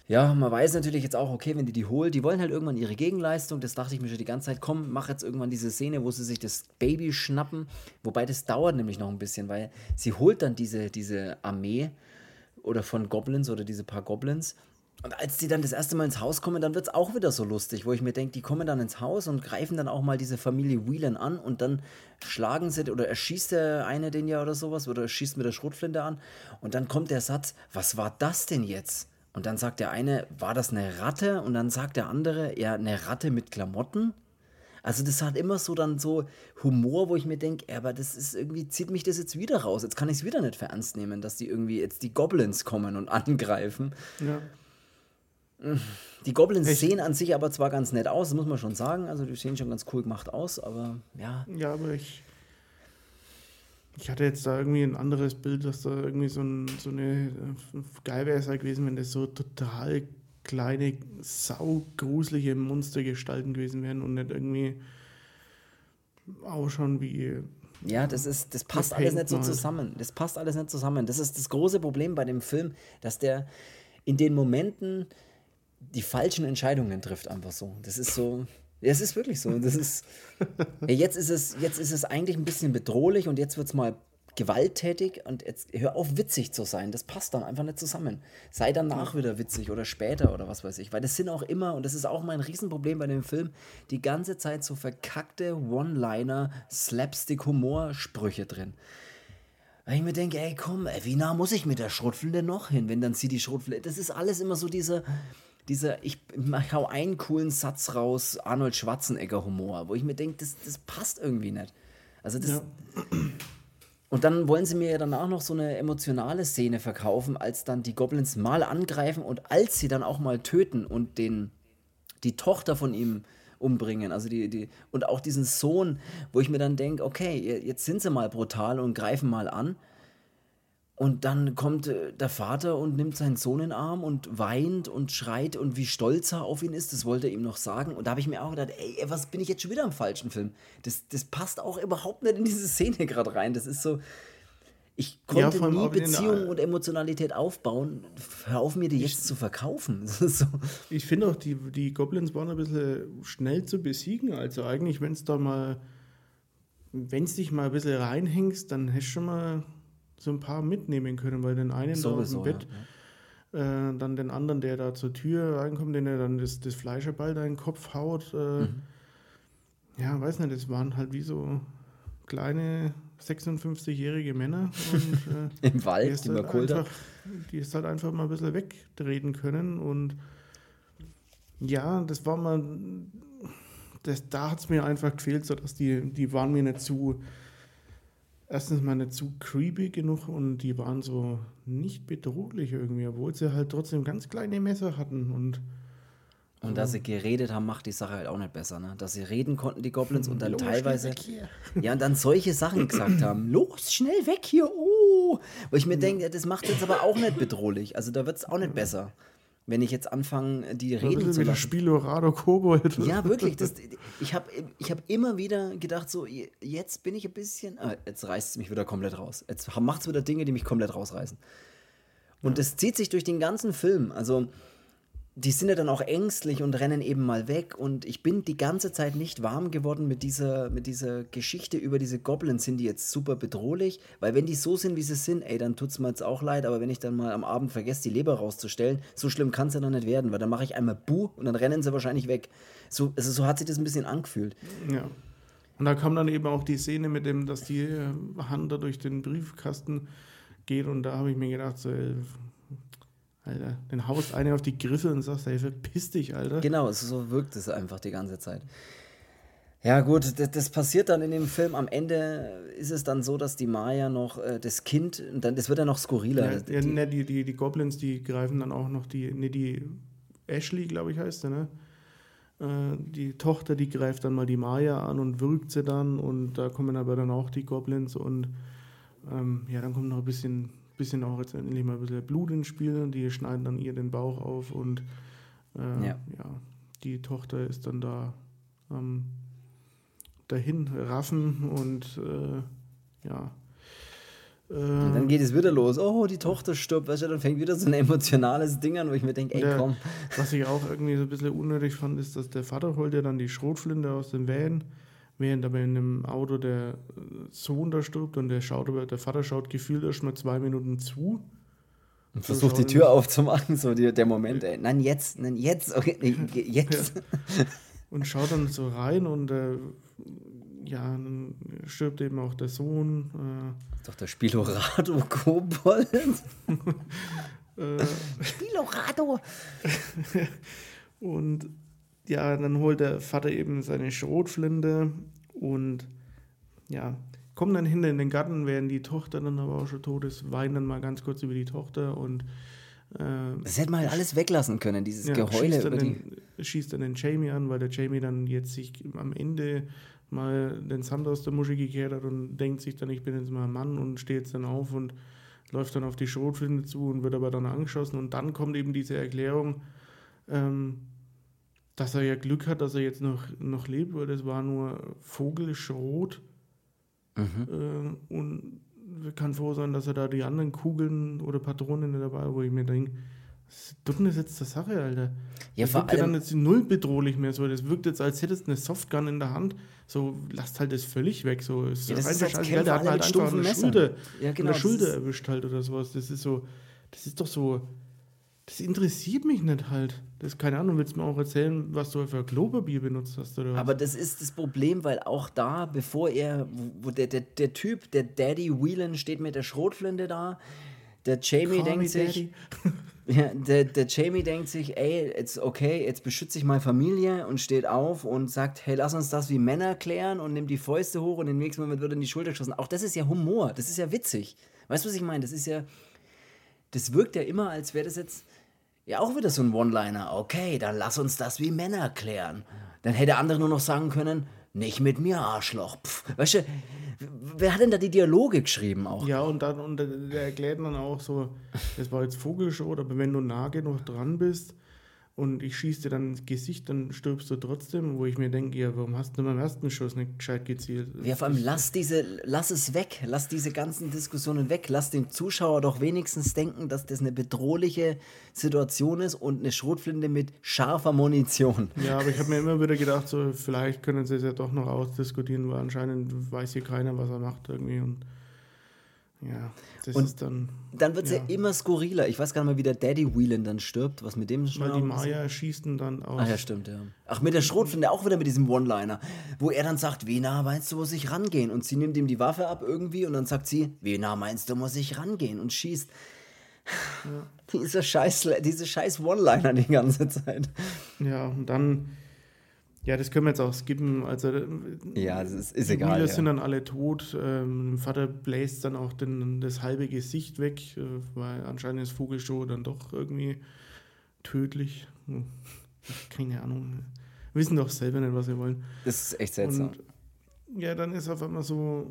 ja, man weiß natürlich jetzt auch, okay, wenn die holt, die wollen halt irgendwann ihre Gegenleistung. Das dachte ich mir schon die ganze Zeit, komm, mach jetzt irgendwann diese Szene, wo sie sich das Baby schnappen. Wobei das dauert nämlich noch ein bisschen, weil sie holt dann diese Armee oder von Goblins oder diese paar Goblins. Und als die dann das erste Mal ins Haus kommen, dann wird es auch wieder so lustig, wo ich mir denke, die kommen dann ins Haus und greifen dann auch mal diese Familie Whelan an und dann schlagen sie oder erschießt der eine den ja oder sowas oder schießt mit der Schrotflinte an und dann kommt der Satz, was war das denn jetzt? Und dann sagt der eine, war das eine Ratte? Und dann sagt der andere, ja, eine Ratte mit Klamotten? Also das hat immer so dann so Humor, wo ich mir denke, aber das ist irgendwie, zieht mich das jetzt wieder raus. Jetzt kann ich es wieder nicht für ernst nehmen, dass die irgendwie jetzt die Goblins kommen und angreifen. Ja. Die Goblins sehen an sich aber zwar ganz nett aus, das muss man schon sagen. Also die sehen schon ganz cool gemacht aus, aber ja. Ja, aber ich hatte jetzt da irgendwie ein anderes Bild, dass da irgendwie geil wäre es halt gewesen, wenn das so total kleine, saugruselige Monstergestalten gewesen wären und nicht irgendwie auch schon wie... Ja, das passt alles nicht so zusammen. Das passt alles nicht zusammen. Das ist das große Problem bei dem Film, dass der in den Momenten die falschen Entscheidungen trifft, einfach so. Das ist so... Es ist wirklich so. Das ist, jetzt ist es eigentlich ein bisschen bedrohlich und jetzt wird es mal gewalttätig und jetzt hör auf, witzig zu sein. Das passt dann einfach nicht zusammen. Sei danach wieder witzig oder später oder was weiß ich. Weil das sind auch immer, und das ist auch mein Riesenproblem bei dem Film, die ganze Zeit so verkackte One-Liner, Slapstick-Humor-Sprüche drin. Weil ich mir denke, ey komm, wie nah muss ich mit der Schrotflinte noch hin, wenn dann sie die Schrotflinte... Das ist alles immer so dieser, ich hau einen coolen Satz raus, Arnold Schwarzenegger-Humor, wo ich mir denke, das passt irgendwie nicht. Also das. Ja. Und dann wollen sie mir ja danach noch so eine emotionale Szene verkaufen, als dann die Goblins mal angreifen und als sie dann auch mal töten und die Tochter von ihm umbringen, also die und auch diesen Sohn, wo ich mir dann denke, okay, jetzt sind sie mal brutal und greifen mal an. Und dann kommt der Vater und nimmt seinen Sohn in den Arm und weint und schreit und wie stolz er auf ihn ist, das wollte er ihm noch sagen. Und da habe ich mir auch gedacht, ey, was bin ich jetzt schon wieder im falschen Film? Das passt auch überhaupt nicht in diese Szene gerade rein. Das ist so, ich konnte nie Beziehung und Emotionalität aufbauen. Hör auf, mir die jetzt zu verkaufen. Das ist so. Ich finde auch, die Goblins waren ein bisschen schnell zu besiegen. Also eigentlich, wenn es dich mal ein bisschen reinhängst, dann hast du schon mal... so ein paar mitnehmen können, weil den einen da aus dem Bett, ja. Dann den anderen, der da zur Tür reinkommt, den er dann das Fleischerball da in den Kopf haut. Ja, weiß nicht, das waren halt wie so kleine 56-jährige Männer. Und, im Wald, die man cool hat. Die ist halt einfach mal ein bisschen wegtreten können und ja, das war mal, da hat es mir einfach gefehlt, sodass die waren mir nicht zu... Erstens mal nicht zu creepy genug und die waren so nicht bedrohlich irgendwie, obwohl sie halt trotzdem ganz kleine Messer hatten. Und dass sie geredet haben, macht die Sache halt auch nicht besser, ne? Dass sie reden konnten, die Goblins, und dann los, teilweise... Ja, und dann solche Sachen gesagt haben. Los, schnell weg hier, Wo ich mir denke, das macht jetzt aber auch nicht bedrohlich. Also da wird es auch nicht besser. Wenn ich jetzt anfange, die reden zu lassen. Spielorado Kobold. Ja, wirklich. Ich hab immer wieder gedacht, so, jetzt bin ich ein bisschen... jetzt reißt es mich wieder komplett raus. Jetzt macht es wieder Dinge, die mich komplett rausreißen. Und das zieht sich durch den ganzen Film. Also, die sind ja dann auch ängstlich und rennen eben mal weg. Und ich bin die ganze Zeit nicht warm geworden mit dieser Geschichte über diese Goblins. Sind die jetzt super bedrohlich? Weil wenn die so sind, wie sie sind, ey, dann tut's mir jetzt auch leid. Aber wenn ich dann mal am Abend vergesse, die Leber rauszustellen, so schlimm kann's ja noch nicht werden. Weil dann mache ich einmal Buh und dann rennen sie wahrscheinlich weg. So hat sich das ein bisschen angefühlt. Ja. Und da kam dann eben auch die Szene mit dem, dass die Hand da durch den Briefkasten geht. Und da habe ich mir gedacht, so... Alter, dann haust einer auf die Griffe und sagst, hey, verpiss dich, Alter. Genau, so wirkt es einfach die ganze Zeit. Ja gut, das passiert dann in dem Film. Am Ende ist es dann so, dass die Maya noch das Kind, und dann, das wird ja noch skurriler. Ja, die Goblins, die greifen dann auch noch die Ashley, glaube ich, heißt sie, ne? Die Tochter, die greift dann mal die Maya an und würgt sie dann. Und da kommen aber dann auch die Goblins. Und ja, dann kommt noch ein bisschen auch jetzt endlich mal ein bisschen Blut ins Spiel, die schneiden dann ihr den Bauch auf und ja, die Tochter ist dann da dahin raffen und ja, Und dann geht es wieder los. Oh, die Tochter stirbt. Weißt du, dann fängt wieder so ein emotionales Ding an, wo ich mir denke, ey, komm. Was ich auch irgendwie so ein bisschen unnötig fand, ist, dass der Vater holt ja dann die Schrotflinte aus dem Van, während aber in einem Auto der Sohn da stirbt und der Vater schaut gefühlt erst mal 2 Minuten zu. Und versucht die Tür aufzumachen, so der Moment, ey. Nein, jetzt. Ja. Und schaut dann so rein und dann stirbt eben auch der Sohn. Doch der Spielorato Kobold. Spielorato! Und ja, dann holt der Vater eben seine Schrotflinte und ja, kommen dann hinter in den Garten, während die Tochter dann aber auch schon tot ist, weinen dann mal ganz kurz über die Tochter und das hätte man halt alles weglassen können, dieses Geheule. Schießt dann den Jamie an, weil der Jamie dann jetzt sich am Ende mal den Sand aus der Muschel gekehrt hat und denkt sich dann, ich bin jetzt mal ein Mann und steht jetzt dann auf und läuft dann auf die Schrotflinte zu und wird aber dann angeschossen und dann kommt eben diese Erklärung, dass er ja Glück hat, dass er jetzt noch lebt, weil das war nur Vogelschrot und kann froh sein, dass er da die anderen Kugeln oder Patronen dabei hat, wo ich mir denke, was tut denn das jetzt zur Sache, Alter? Ja, das wirkt ja dann jetzt null bedrohlich mehr. So. Das wirkt jetzt, als hättest du eine Softgun in der Hand. So, lasst halt das völlig weg. So. Ja, das ist halt der hat halt einfach eine Schulter erwischt halt oder sowas. Das ist so, das ist doch so, das interessiert mich nicht halt. Das ist, keine Ahnung, willst du mir auch erzählen, was du für Klopapier benutzt hast oder was? Aber das ist das Problem, weil auch da, bevor er, wo der Typ, der Daddy Whelan steht mit der Schrotflinte da, der Jamie denkt sich... Ja, der Jamie denkt sich, ey, jetzt okay, jetzt beschütze ich meine Familie und steht auf und sagt, hey, lass uns das wie Männer klären und nimmt die Fäuste hoch und im nächsten Moment wird in die Schulter geschossen. Auch das ist ja Humor, das ist ja witzig. Weißt du, was ich meine? Das ist ja, das wirkt ja immer, als wäre das jetzt ja auch wieder so ein One-Liner. Okay, dann lass uns das wie Männer klären. Dann hätte der andere nur noch sagen können, nicht mit mir, Arschloch. Pff. Weißt du, wer hat denn da die Dialoge geschrieben auch? Ja, und der erklärt dann auch so, das war jetzt Vogelschrot, aber wenn du nah genug dran bist und ich schieße dir dann ins Gesicht, dann stirbst du trotzdem, wo ich mir denke, ja, warum hast du denn beim ersten Schuss nicht gescheit gezielt? Ja, vor allem lass es weg, lass diese ganzen Diskussionen weg, lass den Zuschauer doch wenigstens denken, dass das eine bedrohliche Situation ist und eine Schrotflinte mit scharfer Munition. Ja, aber ich habe mir immer wieder gedacht, so vielleicht können sie es ja doch noch ausdiskutieren, weil anscheinend weiß hier keiner, was er macht irgendwie und... Ja, das und ist dann... Dann wird es ja immer skurriler. Ich weiß gar nicht mal, wie der Daddy Whelan dann stirbt. Was mit dem schon? Weil die Maya schießen dann aus... Ach ja, stimmt, ja. Ach, mit der Schrotflinte auch wieder mit diesem One-Liner. Wo er dann sagt, wie nah meinst du, muss ich rangehen? Und sie nimmt ihm die Waffe ab irgendwie und dann sagt sie, wie nah meinst du, muss ich rangehen? Und schießt. Ja. Diese scheiß One-Liner die ganze Zeit. Ja, und dann... Ja, das können wir jetzt auch skippen. Also, ja, das ist egal. Die Mila sind dann alle tot. Mein Vater bläst dann auch das halbe Gesicht weg, weil anscheinend ist Vogelshow dann doch irgendwie tödlich. Keine Ahnung. Wir wissen doch selber nicht, was wir wollen. Das ist echt seltsam. Und, ja, dann ist auf einmal so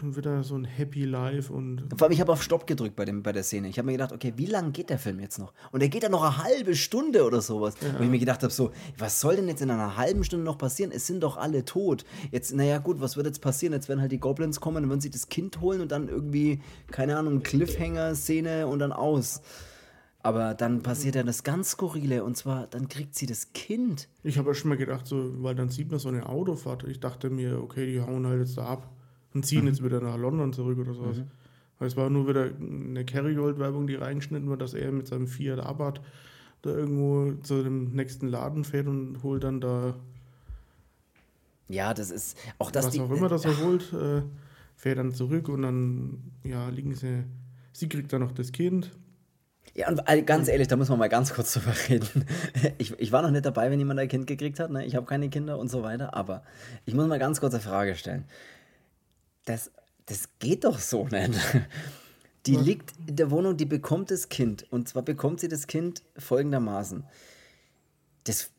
wieder so ein Happy Life. Und vor allem, ich habe auf Stopp gedrückt bei der Szene. Ich habe mir gedacht, okay, wie lange geht der Film jetzt noch? Und er geht dann noch eine halbe Stunde oder sowas. Ja. Wo ich mir gedacht habe, so, was soll denn jetzt in einer halben Stunde noch passieren? Es sind doch alle tot. Jetzt, naja gut, was wird jetzt passieren? Jetzt werden halt die Goblins kommen und würden sich das Kind holen und dann irgendwie, keine Ahnung, Cliffhanger-Szene und dann aus. Aber dann passiert ja das ganz Skurrile und zwar, dann kriegt sie das Kind. Ich habe ja schon mal gedacht, so, weil dann sieht man so eine Autofahrt. Ich dachte mir, okay, die hauen halt jetzt da ab. Und ziehen jetzt wieder nach London zurück oder sowas. Mhm. Es war nur wieder eine Kerrygold-Werbung, die reingeschnitten wird, dass er mit seinem Fiat Abarth da irgendwo zu dem nächsten Laden fährt und holt dann da... Ja, das ist... auch das was auch immer das er holt, fährt dann zurück und dann liegen sie... Sie kriegt dann noch das Kind... Ja, und ganz ehrlich, da muss man mal ganz kurz drüber reden. Ich war noch nicht dabei, wenn jemand ein Kind gekriegt hat, ne? Ich habe keine Kinder und so weiter, aber ich muss mal ganz kurz eine Frage stellen. Das geht doch so nicht. Die liegt in der Wohnung, die bekommt das Kind. Und zwar bekommt sie das Kind folgendermaßen. Das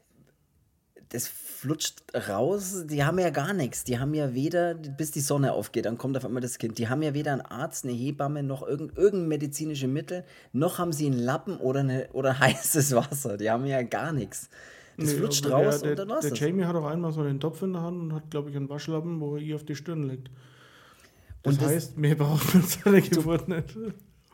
flutscht raus, die haben ja gar nichts. Die haben ja weder, bis die Sonne aufgeht, dann kommt auf einmal das Kind. Die haben ja weder einen Arzt, eine Hebamme, noch irgendein medizinische Mittel, noch haben sie einen Lappen oder heißes Wasser. Die haben ja gar nichts. Das flutscht raus und dann war's das. Der Jamie hat auch einmal so den Topf in der Hand und hat, glaube ich, einen Waschlappen, wo er ihr auf die Stirn legt. Das heißt, mehr braucht man zu der Geburt nicht.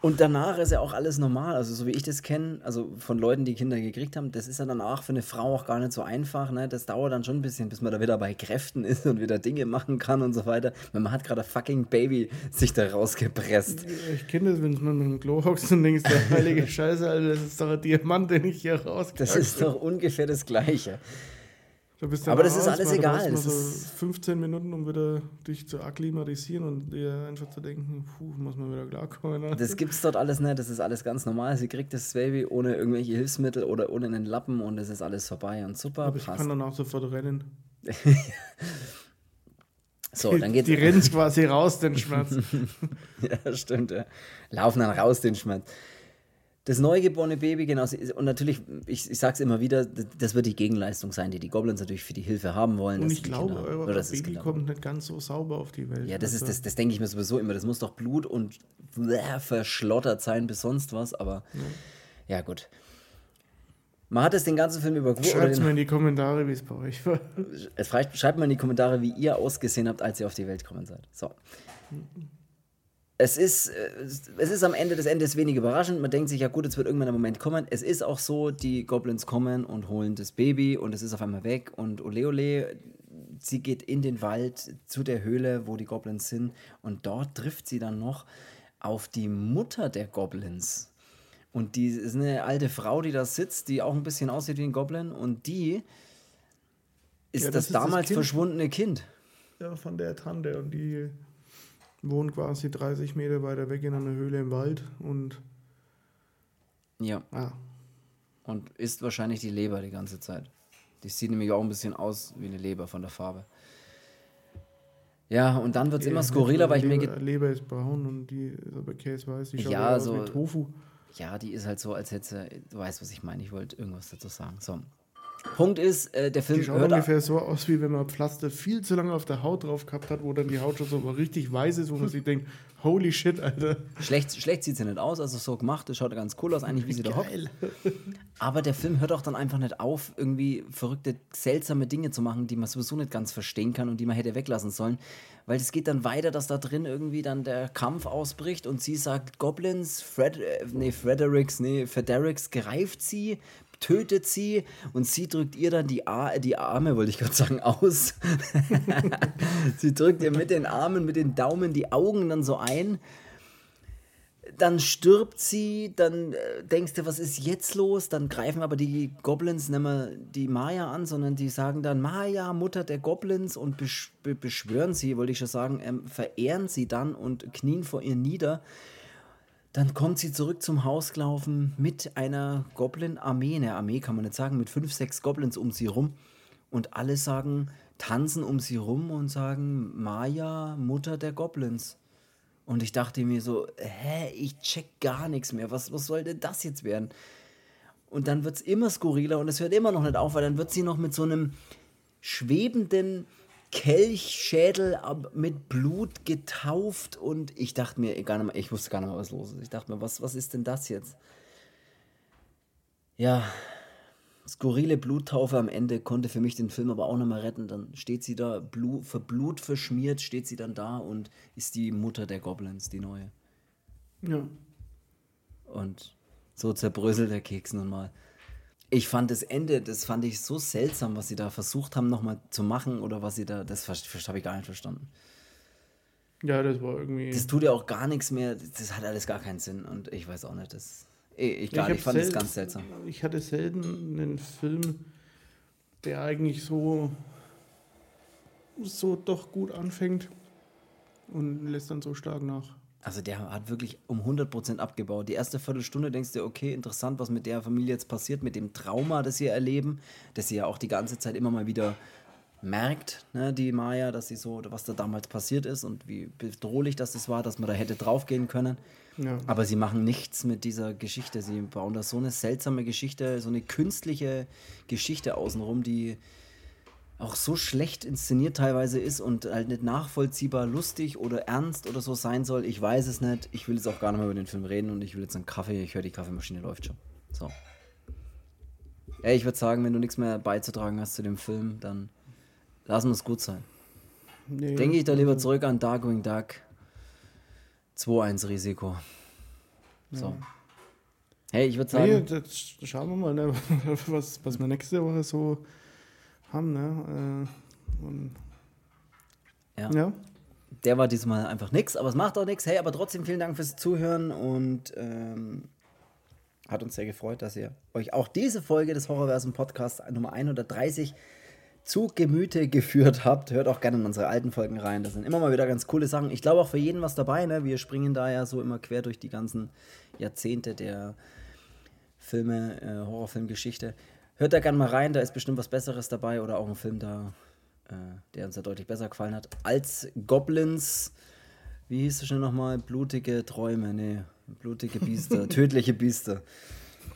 Und danach ist ja auch alles normal. Also so wie ich das kenne, also von Leuten, die Kinder gekriegt haben, das ist ja danach für eine Frau auch gar nicht so einfach. Ne? Das dauert dann schon ein bisschen, bis man da wieder bei Kräften ist und wieder Dinge machen kann und so weiter. Weil man hat gerade ein fucking Baby sich da rausgepresst. Ich kenne das, wenn man mit dem Klo hockst und denkst, heilige Scheiße, Alter, das ist doch ein Diamant, den ich hier rauskriege. Das ist doch ungefähr das Gleiche. Da bist du aber das ist alles egal. Das ist 15 Minuten, um wieder dich zu akklimatisieren und dir einfach zu denken, puh, muss man wieder klarkommen. Ne? Das gibt's dort alles nicht, das ist alles ganz normal. Sie kriegt das Baby ohne irgendwelche Hilfsmittel oder ohne einen Lappen und es ist alles vorbei und super. Aber passt. Ich kann dann auch sofort rennen. So, dann geht's. Die rennen quasi raus, den Schmerz. Ja, stimmt. Ja. Laufen dann raus, den Schmerz. Das neugeborene Baby, genau, und natürlich, ich sag's immer wieder, das wird die Gegenleistung sein, die Goblins natürlich für die Hilfe haben wollen. Und ich glaube, das Baby kommt nicht ganz so sauber auf die Welt. Ja, das ist das denke ich mir sowieso immer, das muss doch Blut und verschlottert sein bis sonst was, aber ja gut. Man hat es den ganzen Film über... Schreibt mal in die Kommentare, wie es bei euch war. Schreibt mal in die Kommentare, wie ihr ausgesehen habt, als ihr auf die Welt gekommen seid. So. Es ist am Ende des Endes wenig überraschend. Man denkt sich, ja gut, jetzt wird irgendwann ein Moment kommen. Es ist auch so, die Goblins kommen und holen das Baby und es ist auf einmal weg und ole ole, sie geht in den Wald zu der Höhle, wo die Goblins sind und dort trifft sie dann noch auf die Mutter der Goblins. Und die ist eine alte Frau, die da sitzt, die auch ein bisschen aussieht wie ein Goblin und die ist das damals verschwundene Kind. Ja, von der Tante und die... wohnt quasi 30 Meter weiter weg in einer Höhle im Wald und... Ja. Ah. Und isst wahrscheinlich die Leber die ganze Zeit. Die sieht nämlich auch ein bisschen aus wie eine Leber von der Farbe. Ja, und dann wird es immer skurriler, weil Leber ist braun und die ist aber käseweiß. Die schaut ja so aus wie Tofu. Ja, die ist halt so, als hätte sie... Du weißt, was ich meine. Ich wollte irgendwas dazu sagen. So. Punkt ist, der Film schaut ungefähr so aus, wie wenn man Pflaster viel zu lange auf der Haut drauf gehabt hat, wo dann die Haut schon so richtig weiß ist, wo man sich denkt, holy shit, Alter. Schlecht sieht sie nicht aus, also so gemacht, das schaut ganz cool aus, eigentlich wie sie da hockt. Aber der Film hört auch dann einfach nicht auf, irgendwie verrückte, seltsame Dinge zu machen, die man sowieso nicht ganz verstehen kann und die man hätte weglassen sollen, weil es geht dann weiter, dass da drin irgendwie dann der Kampf ausbricht und sie sagt, Goblins, Faderics greift sie, tötet sie und sie drückt ihr dann die Arme, wollte ich gerade sagen, aus. Sie drückt ihr mit den Armen, mit den Daumen die Augen dann so ein. Dann stirbt sie, dann denkst du, was ist jetzt los? Dann greifen aber die Goblins nicht mehr die Maya an, sondern die sagen dann, Maya, Mutter der Goblins und beschwören sie, wollte ich schon sagen, verehren sie dann und knien vor ihr nieder. Dann kommt sie zurück zum Haus gelaufen mit einer Goblin-Armee. Eine Armee kann man nicht sagen, mit 5, 6 Goblins um sie rum. Und alle tanzen um sie rum und sagen, Maya, Mutter der Goblins. Und ich dachte mir so, ich check gar nichts mehr. Was soll denn das jetzt werden? Und dann wird es immer skurriler und es hört immer noch nicht auf, weil dann wird sie noch mit so einem schwebenden Kelchschädel mit Blut getauft und ich dachte mir, ich wusste gar nicht mal, was los ist. Ich dachte mir, was ist denn das jetzt? Ja, skurrile Bluttaufe am Ende konnte für mich den Film aber auch nochmal retten. Dann steht sie da, für Blut verschmiert, steht sie dann da und ist die Mutter der Goblins, die neue. Ja. Und so zerbröselt der Keks nun mal. Ich fand das Ende, das fand ich so seltsam, was sie da versucht haben nochmal zu machen oder was sie da, das habe ich gar nicht verstanden. Ja, das war irgendwie... Das tut ja auch gar nichts mehr, das hat alles gar keinen Sinn und ich weiß auch nicht, ich fand das ganz seltsam. Ich hatte selten einen Film, der eigentlich so doch gut anfängt und lässt dann so stark nach. Also der hat wirklich um 100% abgebaut. Die erste Viertelstunde denkst du, okay, interessant, was mit der Familie jetzt passiert, mit dem Trauma, das sie erleben, das sie ja auch die ganze Zeit immer mal wieder merkt, ne, die Maya, dass sie so, was da damals passiert ist und wie bedrohlich das war, dass man da hätte draufgehen können. Ja. Aber sie machen nichts mit dieser Geschichte. Sie bauen da so eine seltsame Geschichte, so eine künstliche Geschichte außenrum, die auch so schlecht inszeniert teilweise ist und halt nicht nachvollziehbar lustig oder ernst oder so sein soll. Ich weiß es nicht. Ich will jetzt auch gar nicht mehr über den Film reden und ich will jetzt einen Kaffee. Ich höre, die Kaffeemaschine läuft schon. So. Ja, ich würde sagen, wenn du nichts mehr beizutragen hast zu dem Film, dann lassen wir es gut sein. Nee, denke ich da lieber zurück an Darkwing Duck. 2-1 Risiko. So. Ja. Hey, ich würde sagen... Nee, das schauen wir mal, ne? was wir nächste Woche so haben. Ne? Und ja. Der war diesmal einfach nix, aber es macht auch nichts. Hey, aber trotzdem vielen Dank fürs Zuhören und hat uns sehr gefreut, dass ihr euch auch diese Folge des Horrorversum Podcasts Nummer 130 zu Gemüte geführt habt. Hört auch gerne in unsere alten Folgen rein. Da sind immer mal wieder ganz coole Sachen. Ich glaube auch für jeden was dabei. Ne? Wir springen da ja so immer quer durch die ganzen Jahrzehnte der Filme, Horrorfilmgeschichte. Hört da gerne mal rein, da ist bestimmt was Besseres dabei oder auch ein Film da, der uns ja deutlich besser gefallen hat. Als Goblins, wie hieß es schon nochmal? Blutige Träume, nee, blutige Biester, tödliche Biester.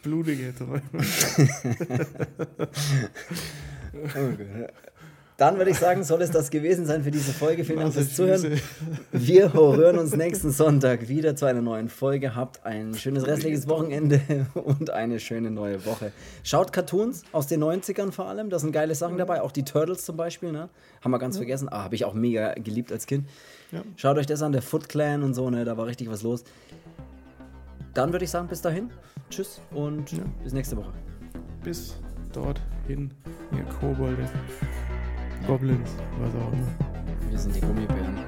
Blutige Träume. Okay. Dann würde ich sagen, soll es das gewesen sein für diese Folge. Vielen Dank fürs Zuhören. Wir hören uns nächsten Sonntag wieder zu einer neuen Folge. Habt ein schönes restliches Wochenende und eine schöne neue Woche. Schaut Cartoons aus den 90ern vor allem. Da sind geile Sachen dabei. Auch die Turtles zum Beispiel. Ne? Haben wir ganz vergessen. Ah, habe ich auch mega geliebt als Kind. Ja. Schaut euch das an. Der Foot Clan und so. Ne? Da war richtig was los. Dann würde ich sagen, bis dahin. Tschüss und bis nächste Woche. Bis dorthin, ihr Kobolde. Goblins, was auch immer. Wir sind die Gummibären.